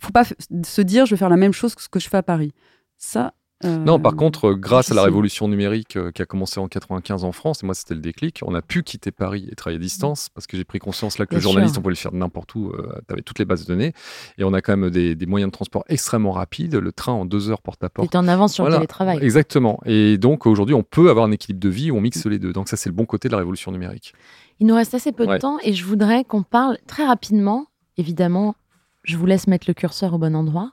faut pas se dire, je vais faire la même chose que ce que je fais à Paris. Ça... Non, par contre, grâce à la révolution numérique qui a commencé en 1995 en France, et moi c'était le déclic, on a pu quitter Paris et travailler à distance parce que j'ai pris conscience là que journaliste, on pouvait le faire n'importe où, t'avais toutes les bases de données, et on a quand même des moyens de transport extrêmement rapides, le train en 2 heures porte à porte. T'es en avance sur le télétravail. Exactement, et donc aujourd'hui on peut avoir un équilibre de vie où on mixe les deux, donc ça c'est le bon côté de la révolution numérique. Il nous reste assez peu de temps et je voudrais qu'on parle très rapidement, évidemment je vous laisse mettre le curseur au bon endroit,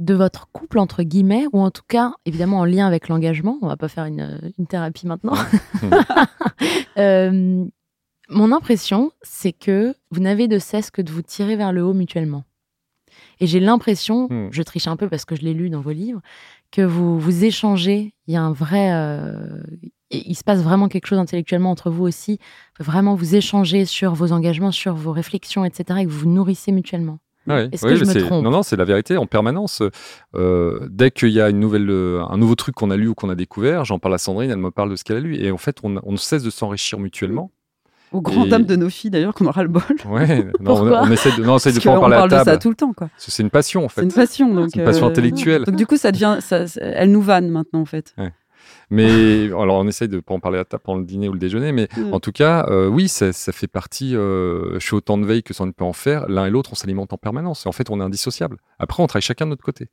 de votre couple, entre guillemets, ou en tout cas, évidemment, en lien avec l'engagement. On ne va pas faire une thérapie maintenant. Mon impression, c'est que vous n'avez de cesse que de vous tirer vers le haut mutuellement. Et j'ai l'impression, je triche un peu parce que je l'ai lu dans vos livres, que vous échangez, il y a un vrai... il se passe vraiment quelque chose intellectuellement entre vous aussi. Vraiment, vous échangez sur vos engagements, sur vos réflexions, etc. et que vous vous nourrissez mutuellement. Est-ce que je me trompe ? Non, c'est la vérité en permanence. Dès qu'il y a un nouveau truc qu'on a lu ou qu'on a découvert, j'en parle à Sandrine, elle me parle de ce qu'elle a lu. Et en fait, on ne cesse de s'enrichir mutuellement. Au grand dam de nos filles, d'ailleurs, qu'on aura le bol. Ouais, on essaie de pas en parler à table. On parle de ça tout le temps, quoi. Parce que c'est une passion, en fait. C'est une passion, donc. C'est une passion intellectuelle. Donc, du coup, ça devient. Elle nous vanne maintenant, en fait. Ouais. Mais alors on essaye de ne pas en parler à table pendant le dîner ou le déjeuner, mais en tout cas, oui, ça fait partie. Je suis autant de veille que ça ne peut en faire. L'un et l'autre, on s'alimente en permanence. En fait, on est indissociables. Après, on travaille chacun de notre côté.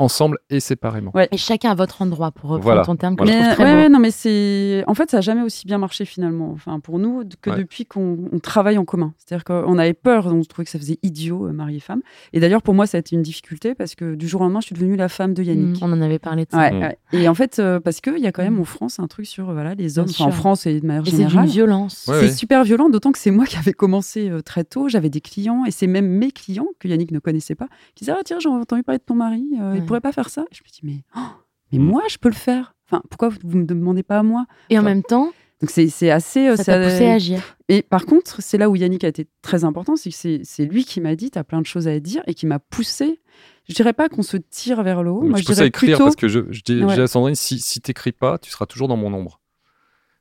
ensemble et séparément. Ouais. Et chacun à votre endroit, pour reprendre ton terme que je trouve très beau. Non, mais c'est... En fait, ça n'a jamais aussi bien marché finalement, enfin, pour nous, que depuis qu'on travaille en commun. C'est-à-dire qu'on avait peur, on trouvait que ça faisait idiot, mari et femme. Et d'ailleurs, pour moi, ça a été une difficulté parce que du jour au lendemain, je suis devenue la femme de Yannick. On en avait parlé de ça. Ouais, ouais. Et en fait, parce qu'il y a quand même en France un truc sur les hommes, en France et de manière générale. C'est une violence. Ouais, c'est super violent, d'autant que c'est moi qui avais commencé très tôt, j'avais des clients et c'est même mes clients que Yannick ne connaissait pas qui disaient « Ah tiens, j'ai entendu parler de ton mari, il pourrait pas faire ça ?» Je me dis « mais moi, je peux le faire. Enfin, pourquoi vous me demandez pas à moi ?» Et en même temps, donc c'est assez, ça t'a poussé à agir. Et par contre, c'est là où Yannick a été très important, c'est que c'est lui qui m'a dit « T'as plein de choses à dire » et qui m'a poussé. Je dirais pas qu'on se tire vers le haut. Moi, je dirais écrire plutôt... parce que je dis à Sandrine, si t'écris pas, tu seras toujours dans mon ombre.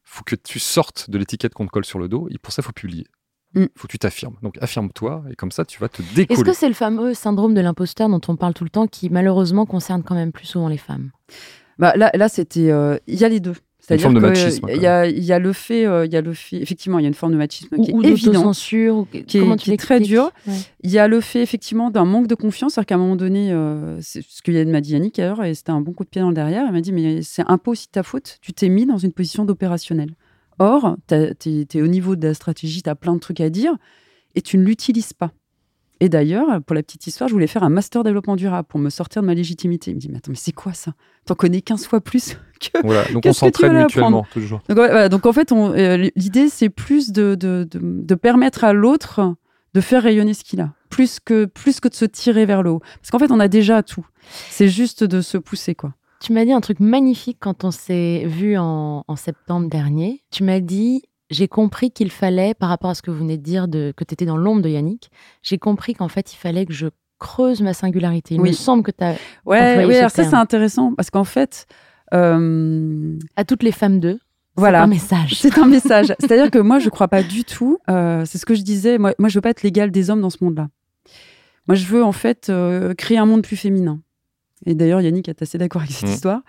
Faut que tu sortes de l'étiquette qu'on te colle sur le dos et pour ça, faut publier. Faut que tu t'affirmes. Donc, affirme-toi et comme ça, tu vas te décoller. Est-ce que c'est le fameux syndrome de l'imposteur dont on parle tout le temps qui, malheureusement, concerne quand même plus souvent les femmes ? Bah, là, c'était... y a les deux. C'est-à-dire qu'il y a le fait... effectivement, il y a une forme de machisme qui est évident, qui est très dur. Ouais. Il y a le fait, effectivement, d'un manque de confiance. C'est-à-dire qu'à un moment donné, c'est ce que m'a dit Yannick, d'ailleurs, et c'était un bon coup de pied dans le derrière. Elle m'a dit, mais c'est un peu aussi ta faute. Tu t'es mis dans une position d'opérationnel. Or, t'es au niveau de la stratégie, t'as plein de trucs à dire et tu ne l'utilises pas. Et d'ailleurs, pour la petite histoire, je voulais faire un master développement durable pour me sortir de ma légitimité. Il me dit, mais attends, mais c'est quoi ça ? T'en connais 15 fois plus que... Voilà, donc on s'entraide mutuellement, toujours. Donc, voilà, donc en fait, l'idée, c'est plus de permettre à l'autre de faire rayonner ce qu'il a, plus que de se tirer vers le haut. Parce qu'en fait, on a déjà tout. C'est juste de se pousser, quoi. Tu m'as dit un truc magnifique quand on s'est vu en septembre dernier. Tu m'as dit, j'ai compris qu'il fallait, par rapport à ce que vous venez de dire, que tu étais dans l'ombre de Yannick, j'ai compris qu'en fait, il fallait que je creuse ma singularité. Il me semble que tu as employé ce terme. Ça, c'est intéressant, parce qu'en fait... À toutes les femmes d'eux, voilà. C'est un message. C'est un message. C'est-à-dire que moi, je ne crois pas du tout. C'est ce que je disais. Moi je ne veux pas être l'égale des hommes dans ce monde-là. Moi, je veux en fait créer un monde plus féminin. Et d'ailleurs, Yannick est assez d'accord avec cette histoire.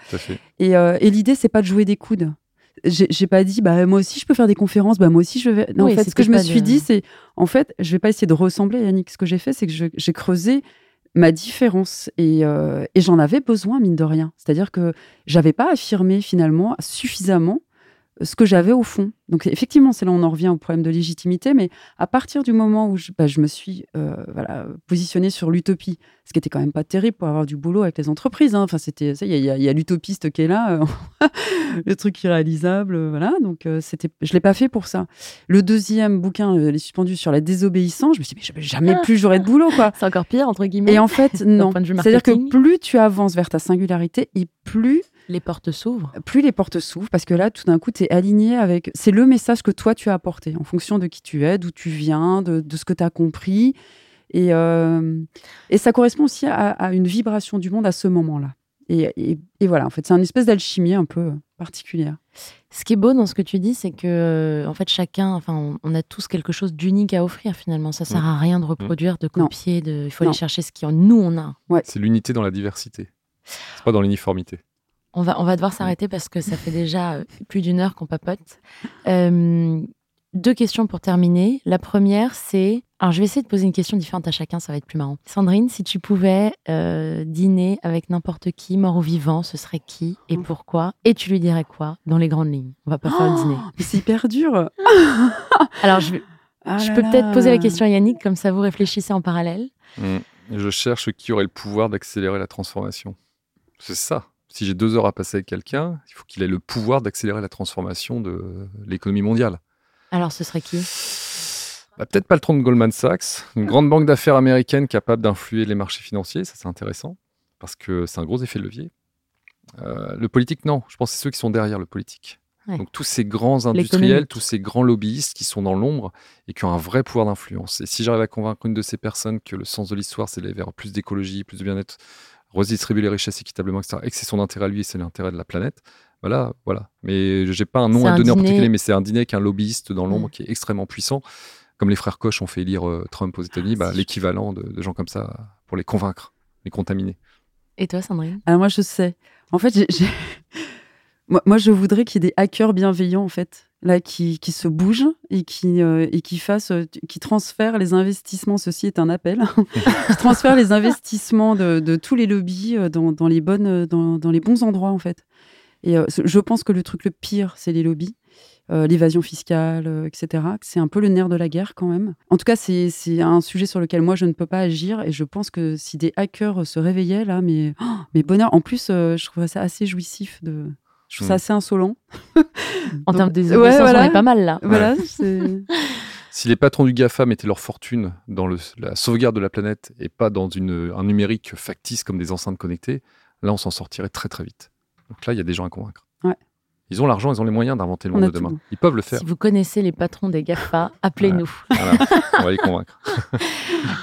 Et l'idée, c'est pas de jouer des coudes. J'ai pas dit, moi aussi, je peux faire des conférences. Moi aussi, je vais. Non, en fait, ce que je me suis dit, c'est, en fait, je vais pas essayer de ressembler à Yannick. Ce que j'ai fait, c'est que j'ai creusé ma différence et j'en avais besoin, mine de rien. C'est-à-dire que j'avais pas affirmé finalement suffisamment ce que j'avais au fond. Donc effectivement, c'est là on en revient au problème de légitimité, mais à partir du moment où je me suis positionnée sur l'utopie, ce qui était quand même pas terrible pour avoir du boulot avec les entreprises. Enfin, c'était ça, il y a l'utopiste qui est là, le truc irréalisable, voilà. Donc je l'ai pas fait pour ça. Le deuxième bouquin, Les Suspendus sur la désobéissance, je me suis dit, mais jamais plus j'aurai de boulot, quoi. C'est encore pire entre guillemets. Et en fait, non. C'est-à-dire que plus tu avances vers ta singularité, et plus les portes s'ouvrent. Plus les portes s'ouvrent, parce que là, tout d'un coup, tu es aligné avec... C'est le message que toi, tu as apporté, en fonction de qui tu es, d'où tu viens, de ce que tu as compris. Et ça correspond aussi à une vibration du monde à ce moment-là. Et voilà, en fait, c'est une espèce d'alchimie un peu particulière. Ce qui est beau dans ce que tu dis, c'est que en fait, chacun, on a tous quelque chose d'unique à offrir finalement. Ça ne sert à rien de reproduire, de copier, il faut aller chercher ce nous, on a. Ouais. C'est l'unité dans la diversité, c'est pas dans l'uniformité. On va devoir s'arrêter parce que ça fait déjà plus d'une heure qu'on papote. Deux questions pour terminer. La première, c'est... Alors, je vais essayer de poser une question différente à chacun, ça va être plus marrant. Sandrine, si tu pouvais dîner avec n'importe qui, mort ou vivant, ce serait qui et pourquoi ? Et tu lui dirais quoi dans les grandes lignes ? On va pas faire le dîner. Mais c'est hyper dur. Alors, je peux peut-être poser la question à Yannick, comme ça vous réfléchissez en parallèle. Je cherche qui aurait le pouvoir d'accélérer la transformation. C'est ça. Si j'ai 2 heures à passer avec quelqu'un, il faut qu'il ait le pouvoir d'accélérer la transformation de l'économie mondiale. Alors, ce serait qui ? Peut-être pas le patron de Goldman Sachs, une grande banque d'affaires américaine capable d'influer les marchés financiers, ça c'est intéressant, parce que c'est un gros effet de levier. Le politique, non, je pense que c'est ceux qui sont derrière le politique. Ouais. Donc, tous ces grands industriels, tous ces grands lobbyistes qui sont dans l'ombre et qui ont un vrai pouvoir d'influence. Et si j'arrive à convaincre une de ces personnes que le sens de l'histoire, c'est d'aller vers plus d'écologie, plus de bien-être, redistribuer les richesses équitablement, etc., et que c'est son intérêt à lui et c'est l'intérêt de la planète, voilà. Mais je n'ai pas un nom à donner en particulier, mais c'est un dîner avec un lobbyiste dans l'ombre qui est extrêmement puissant. Comme les frères Koch ont fait élire Trump aux États-Unis, l'équivalent de gens comme ça pour les convaincre, les contaminer. Et toi, Sandrine ? Alors moi, je sais. En fait, moi, je voudrais qu'il y ait des hackers bienveillants, en fait, là qui se bouge et qui transfère les investissements, ceci est un appel, qui transfère les investissements de tous les lobbies dans les bons endroits en fait. Et je pense que le truc le pire, c'est les lobbies, l'évasion fiscale, etc. C'est un peu le nerf de la guerre quand même. En tout cas, c'est un sujet sur lequel moi, je ne peux pas agir. Et je pense que si des hackers se réveillaient, là, mais bonheur. En plus, je trouve ça assez jouissif de... Je trouve ça assez insolent. En termes des obéissances, on est pas mal là. Voilà, c'est... Si les patrons du GAFA mettaient leur fortune dans la sauvegarde de la planète et pas dans un numérique factice comme des enceintes connectées, là, on s'en sortirait très, très vite. Donc là, il y a des gens à convaincre. Ouais. Ils ont l'argent, ils ont les moyens d'inventer le monde de demain. Ils peuvent le faire. Si vous connaissez les patrons des GAFA, appelez-nous. Voilà. On va les convaincre.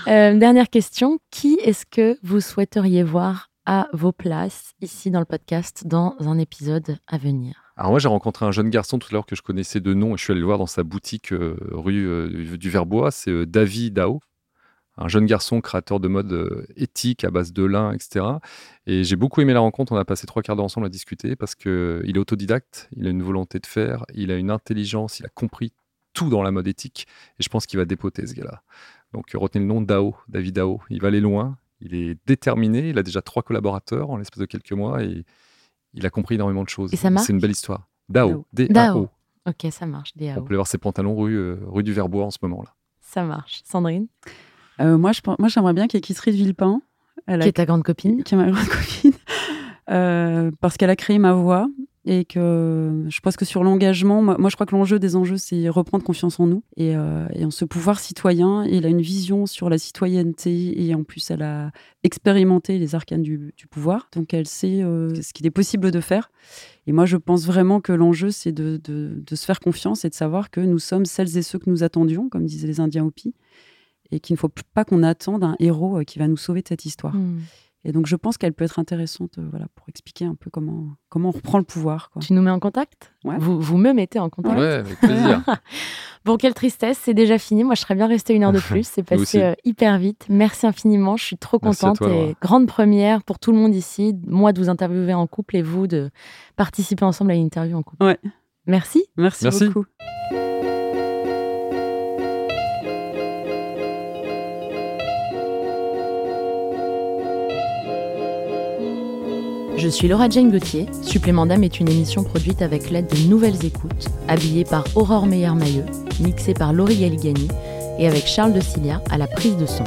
Dernière question. Qui est-ce que vous souhaiteriez voir à vos places, ici dans le podcast, dans un épisode à venir? Alors moi, j'ai rencontré un jeune garçon tout à l'heure que je connaissais de nom et je suis allé le voir dans sa boutique rue du Verbois. C'est David Dao. Un jeune garçon créateur de mode éthique à base de lin, etc. Et j'ai beaucoup aimé la rencontre. On a passé 3 quarts d'heure ensemble à discuter parce qu'il est autodidacte, il a une volonté de faire, il a une intelligence, il a compris tout dans la mode éthique. Et je pense qu'il va dépoter, ce gars-là. Donc, retenez le nom Dao, David Dao. Il va aller loin, il est déterminé, il a déjà 3 collaborateurs en l'espace de quelques mois et il a compris énormément de choses. Et ça marche ? C'est une belle histoire. Dao, D-A-O. Ok, ça marche, Dao. On peut aller voir ses pantalons rue du Verbois en ce moment-là. Ça marche. Sandrine ? Moi, j'aimerais bien qu'il y ait Kisserie de Villepin. Qui est ta grande copine. Qui est ma grande copine. Parce qu'elle a créé ma voix. Et que je pense que sur l'engagement, moi, je crois que l'enjeu des enjeux, c'est reprendre confiance en nous. Et en ce pouvoir citoyen, il a une vision sur la citoyenneté. Et en plus, elle a expérimenté les arcanes du pouvoir. Donc, elle sait ce qu'il est possible de faire. Et moi, je pense vraiment que l'enjeu, c'est de se faire confiance et de savoir que nous sommes celles et ceux que nous attendions, comme disaient les Indiens Hopis. Et qu'il ne faut pas qu'on attende un héros qui va nous sauver de cette histoire. Mmh. Et donc, je pense qu'elle peut être intéressante pour expliquer un peu comment on reprend le pouvoir. Quoi. Tu nous mets en contact ? Ouais. Vous me mettez en contact ? Ouais, avec plaisir. Bon, quelle tristesse, c'est déjà fini. Moi, je serais bien restée 1 heure de plus. C'est passé hyper vite. Merci infiniment, je suis trop contente. Toi, et grande première pour tout le monde ici. Moi, de vous interviewer en couple et vous, de participer ensemble à une interview en couple. Ouais. Merci. Merci beaucoup. Je suis Laura Jane Gauthier. Supplément d'âme est une émission produite avec l'aide de Nouvelles Écoutes, habillée par Aurore Meyer-Mailleux, mixée par Laurie Galigani et avec Charles de Cilia à la prise de son.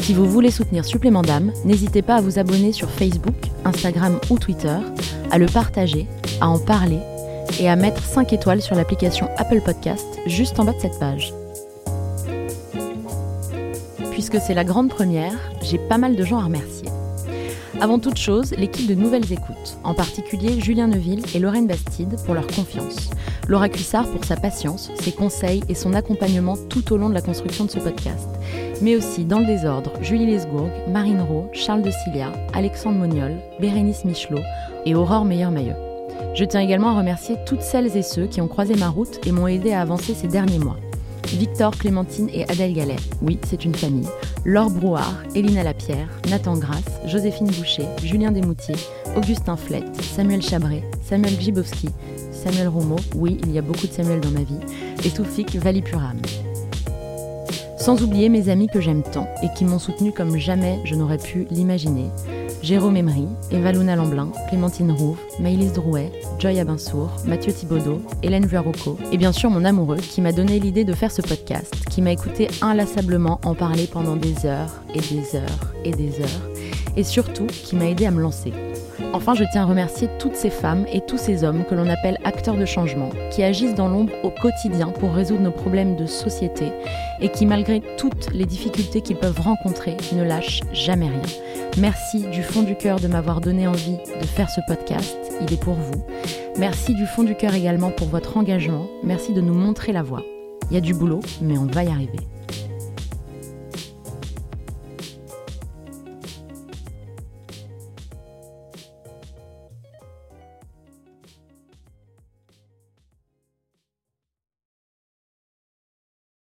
Si vous voulez soutenir Supplément d'âme, n'hésitez pas à vous abonner sur Facebook, Instagram ou Twitter, à le partager, à en parler et à mettre 5 étoiles sur l'application Apple Podcast juste en bas de cette page. Puisque c'est la grande première, j'ai pas mal de gens à remercier. Avant toute chose, l'équipe de Nouvelles Écoutes, en particulier Julien Neuville et Lorraine Bastide pour leur confiance, Laura Cuissard pour sa patience, ses conseils et son accompagnement tout au long de la construction de ce podcast, mais aussi, dans le désordre, Julie Lesgourg, Marine Roux, Charles de Cilia, Alexandre Moniol, Bérénice Michelot et Aurore Meyer-Mailleux. Je tiens également à remercier toutes celles et ceux qui ont croisé ma route et m'ont aidé à avancer ces derniers mois. Victor, Clémentine et Adèle Gallet. Oui, c'est une famille. Laure Brouard, Elina Lapierre, Nathan Grasse, Joséphine Boucher, Julien Desmoutiers, Augustin Flette, Samuel Chabré, Samuel Djibowski, Samuel Romo. Oui, il y a beaucoup de Samuel dans ma vie. Et Toufik Valipuram. Sans oublier mes amis que j'aime tant et qui m'ont soutenu comme jamais je n'aurais pu l'imaginer. Jérôme Emery, Evalouna Lamblin, Clémentine Rouve, Maëlys Drouet, Joy Abinsour, Mathieu Thibaudot, Hélène Vuarocco et bien sûr mon amoureux qui m'a donné l'idée de faire ce podcast, qui m'a écouté inlassablement en parler pendant des heures et des heures et des heures et surtout qui m'a aidé à me lancer. Enfin, je tiens à remercier toutes ces femmes et tous ces hommes que l'on appelle acteurs de changement, qui agissent dans l'ombre au quotidien pour résoudre nos problèmes de société et qui, malgré toutes les difficultés qu'ils peuvent rencontrer, ne lâchent jamais rien. Merci du fond du cœur de m'avoir donné envie de faire ce podcast. Il est pour vous. Merci du fond du cœur également pour votre engagement. Merci de nous montrer la voie. Il y a du boulot, mais on va y arriver.